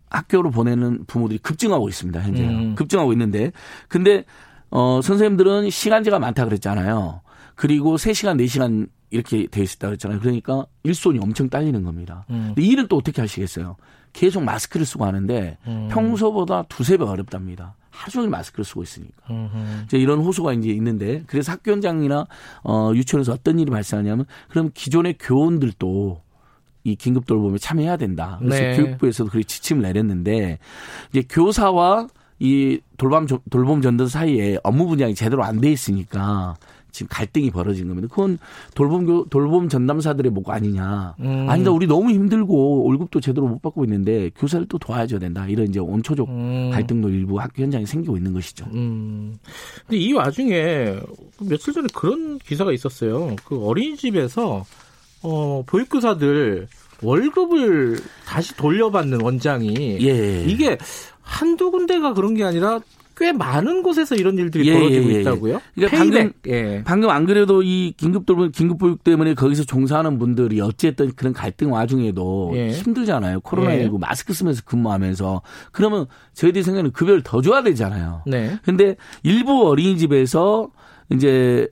학교로 보내는 부모들이 급증하고 있습니다. 현재 급증하고 있는데, 근데 선생님들은 시간제가 많다 그랬잖아요. 그리고 3시간, 4시간 이렇게 돼 있었다 그랬잖아요. 그러니까 일손이 엄청 딸리는 겁니다. 근데 일은 또 어떻게 하시겠어요? 계속 마스크를 쓰고 하는데 평소보다 2-3배가 어렵답니다. 하루 종일 마스크를 쓰고 있으니까. 이제 이런 호소가 이제 있는데, 그래서 학교 현장이나 유치원에서 어떤 일이 발생하냐면, 그럼 기존의 교원들도 이 긴급 돌봄에 참여해야 된다. 그래서 네. 교육부에서도 그렇게 지침을 내렸는데, 이제 교사와 이 돌봄 전담 사이에 업무 분양이 제대로 안 돼 있으니까 지금 갈등이 벌어진 겁니다. 그건 돌봄 전담사들의 목 아니냐. 아니다, 우리 너무 힘들고 월급도 제대로 못 받고 있는데 교사를 또 도와줘야 된다. 이런 이제 원초적 갈등도 일부 학교 현장에 생기고 있는 것이죠. 근데 이 와중에 며칠 전에 그런 기사가 있었어요. 그 어린이집에서 보육교사들 월급을 다시 돌려받는 원장이 예. 이게 한두 군데가 그런 게 아니라 꽤 많은 곳에서 이런 일들이 벌어지고 있다고요? 그러니까 방금 안 그래도 이 긴급보육 때문에 거기서 종사하는 분들이 어쨌든 그런 갈등 와중에도 힘들잖아요. 코로나19 마스크 쓰면서 근무하면서. 그러면 저희들이 생각하는 급여를 더 줘야 되잖아요. 그런데 네. 일부 어린이집에서 이제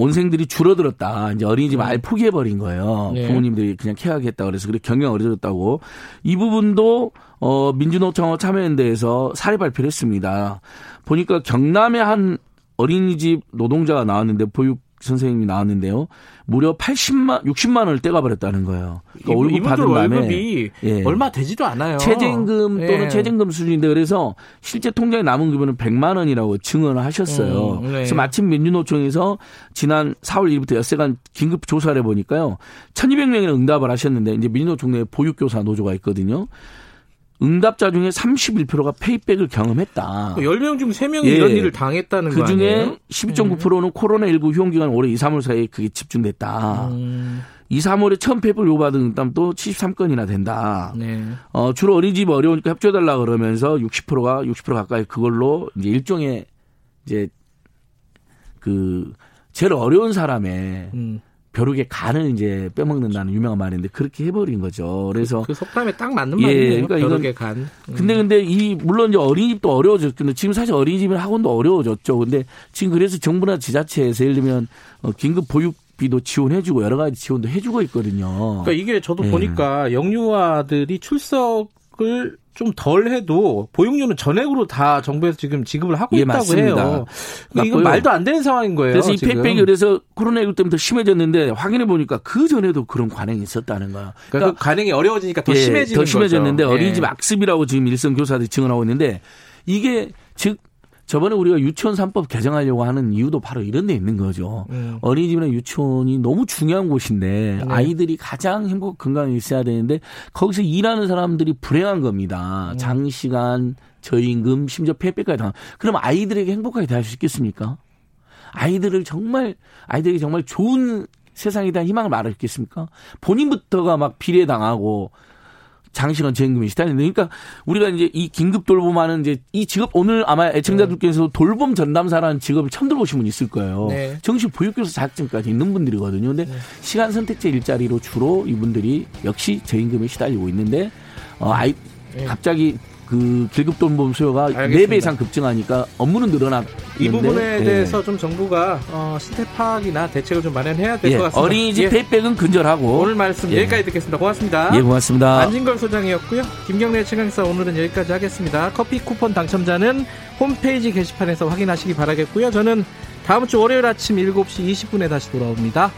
온생들이 줄어들었다. 이제 어린이집 아예 포기해버린 거예요. 네. 부모님들이 그냥 케어하겠다 그래서 그래 경영 어려졌다고. 이 부분도 민주노총 참여연대에서 사례 발표를 했습니다. 보니까 경남의 한 어린이집 노동자가 나왔는데, 보육 선생님이 나왔는데요. 무려 60만 원을 떼가버렸다는 거예요. 그러니까 월급 받은 월급이 예. 얼마 되지도 않아요. 최저임금 또는 예. 최저임금 수준인데, 그래서 실제 통장에 남은 급여는 100만 원이라고 증언을 하셨어요. 네. 그래서 마침 민주노총에서 지난 4월 1일부터 엿새간 긴급 조사를 해보니까요. 1,200명이나 응답을 하셨는데, 이제 민주노총 내 보육교사 노조가 있거든요. 응답자 중에 31%가 페이백을 경험했다. 10명 중 3명이 예. 이런 일을 당했다는 거 아니에요? 그중에 12.9%는 코로나19 효용기간 올해 2, 3월 사이에 그게 집중됐다. 2, 3월에 처음 페이백을 요구받은 응답도 73건이나 된다. 네. 주로 어린이집 어려우니까 협조해달라 그러면서 60% 가까이 그걸로 이제 일종의 이제 그 제일 어려운 사람의 벼룩의 간을 이제 빼먹는다는 유명한 말인데, 그렇게 해버린 거죠. 그래서 그 속담에 딱 맞는 말이에요. 그러니까 벼룩의 간. 근데 이 물론 이제 어린이집도 어려워졌는데, 지금 사실 어린이집은 학원도 어려워졌죠. 근데 지금 그래서 정부나 지자체에서 예를 들면 긴급 보육비도 지원해주고 여러 가지 지원도 해주고 있거든요. 그러니까 이게 저도 보니까 영유아들이 출석을 좀 덜 해도 보육료는 전액으로 다 정부에서 지금 지급을 하고 있다고 맞습니다. 해요. 그러니까 이건 말도 안 되는 상황인 거예요. 그래서 이 팩팩이 그래서 코로나19 때문에 더 심해졌는데 확인해 보니까 그 전에도 그런 관행이 있었다는 거야. 그러니까 그 관행이 어려워지니까 더 심해지는 거죠. 더 심해졌는데 거죠. 어린이집 악습이라고 지금 일선 교사들이 증언하고 있는데 이게 즉 저번에 우리가 유치원 3법 개정하려고 하는 이유도 바로 이런 데 있는 거죠. 어린이집이나 유치원이 너무 중요한 곳인데 아이들이 가장 행복하고 건강하게 있어야 되는데 거기서 일하는 사람들이 불행한 겁니다. 장시간, 저임금, 심지어 폐백까지 당한. 그럼 아이들에게 행복하게 대할 수 있겠습니까? 아이들에게 정말 좋은 세상에 대한 희망을 말할 수 있겠습니까? 본인부터가 막 비례당하고 장시간 저임금이 시달리는데, 그러니까 우리가 이제 이 긴급 돌봄하는 이제 이 직업 오늘 아마 애청자들께서 돌봄 전담사라는 직업을 처음 들어보신 분이 있을 거예요. 네. 정식 보육교사 자격증까지 있는 분들이거든요. 근데 시간 선택제 일자리로 주로 이분들이 역시 저임금에 시달리고 있는데, 갑자기 그 긴급 돌봄 수요가 알겠습니다. 4배 이상 급증하니까 업무는 늘어났는데 이 부분에 대해서 좀 정부가 시태 파악이나 대책을 좀 마련해야 될 것 같습니다. 어린이집 페이백은 근절하고 오늘 말씀 여기까지 듣겠습니다. 고맙습니다. 예, 고맙습니다. 안진걸 소장이었고요. 김경래 최강시사 오늘은 여기까지 하겠습니다. 커피 쿠폰 당첨자는 홈페이지 게시판에서 확인하시기 바라겠고요. 저는 다음 주 월요일 아침 7시 20분에 다시 돌아옵니다.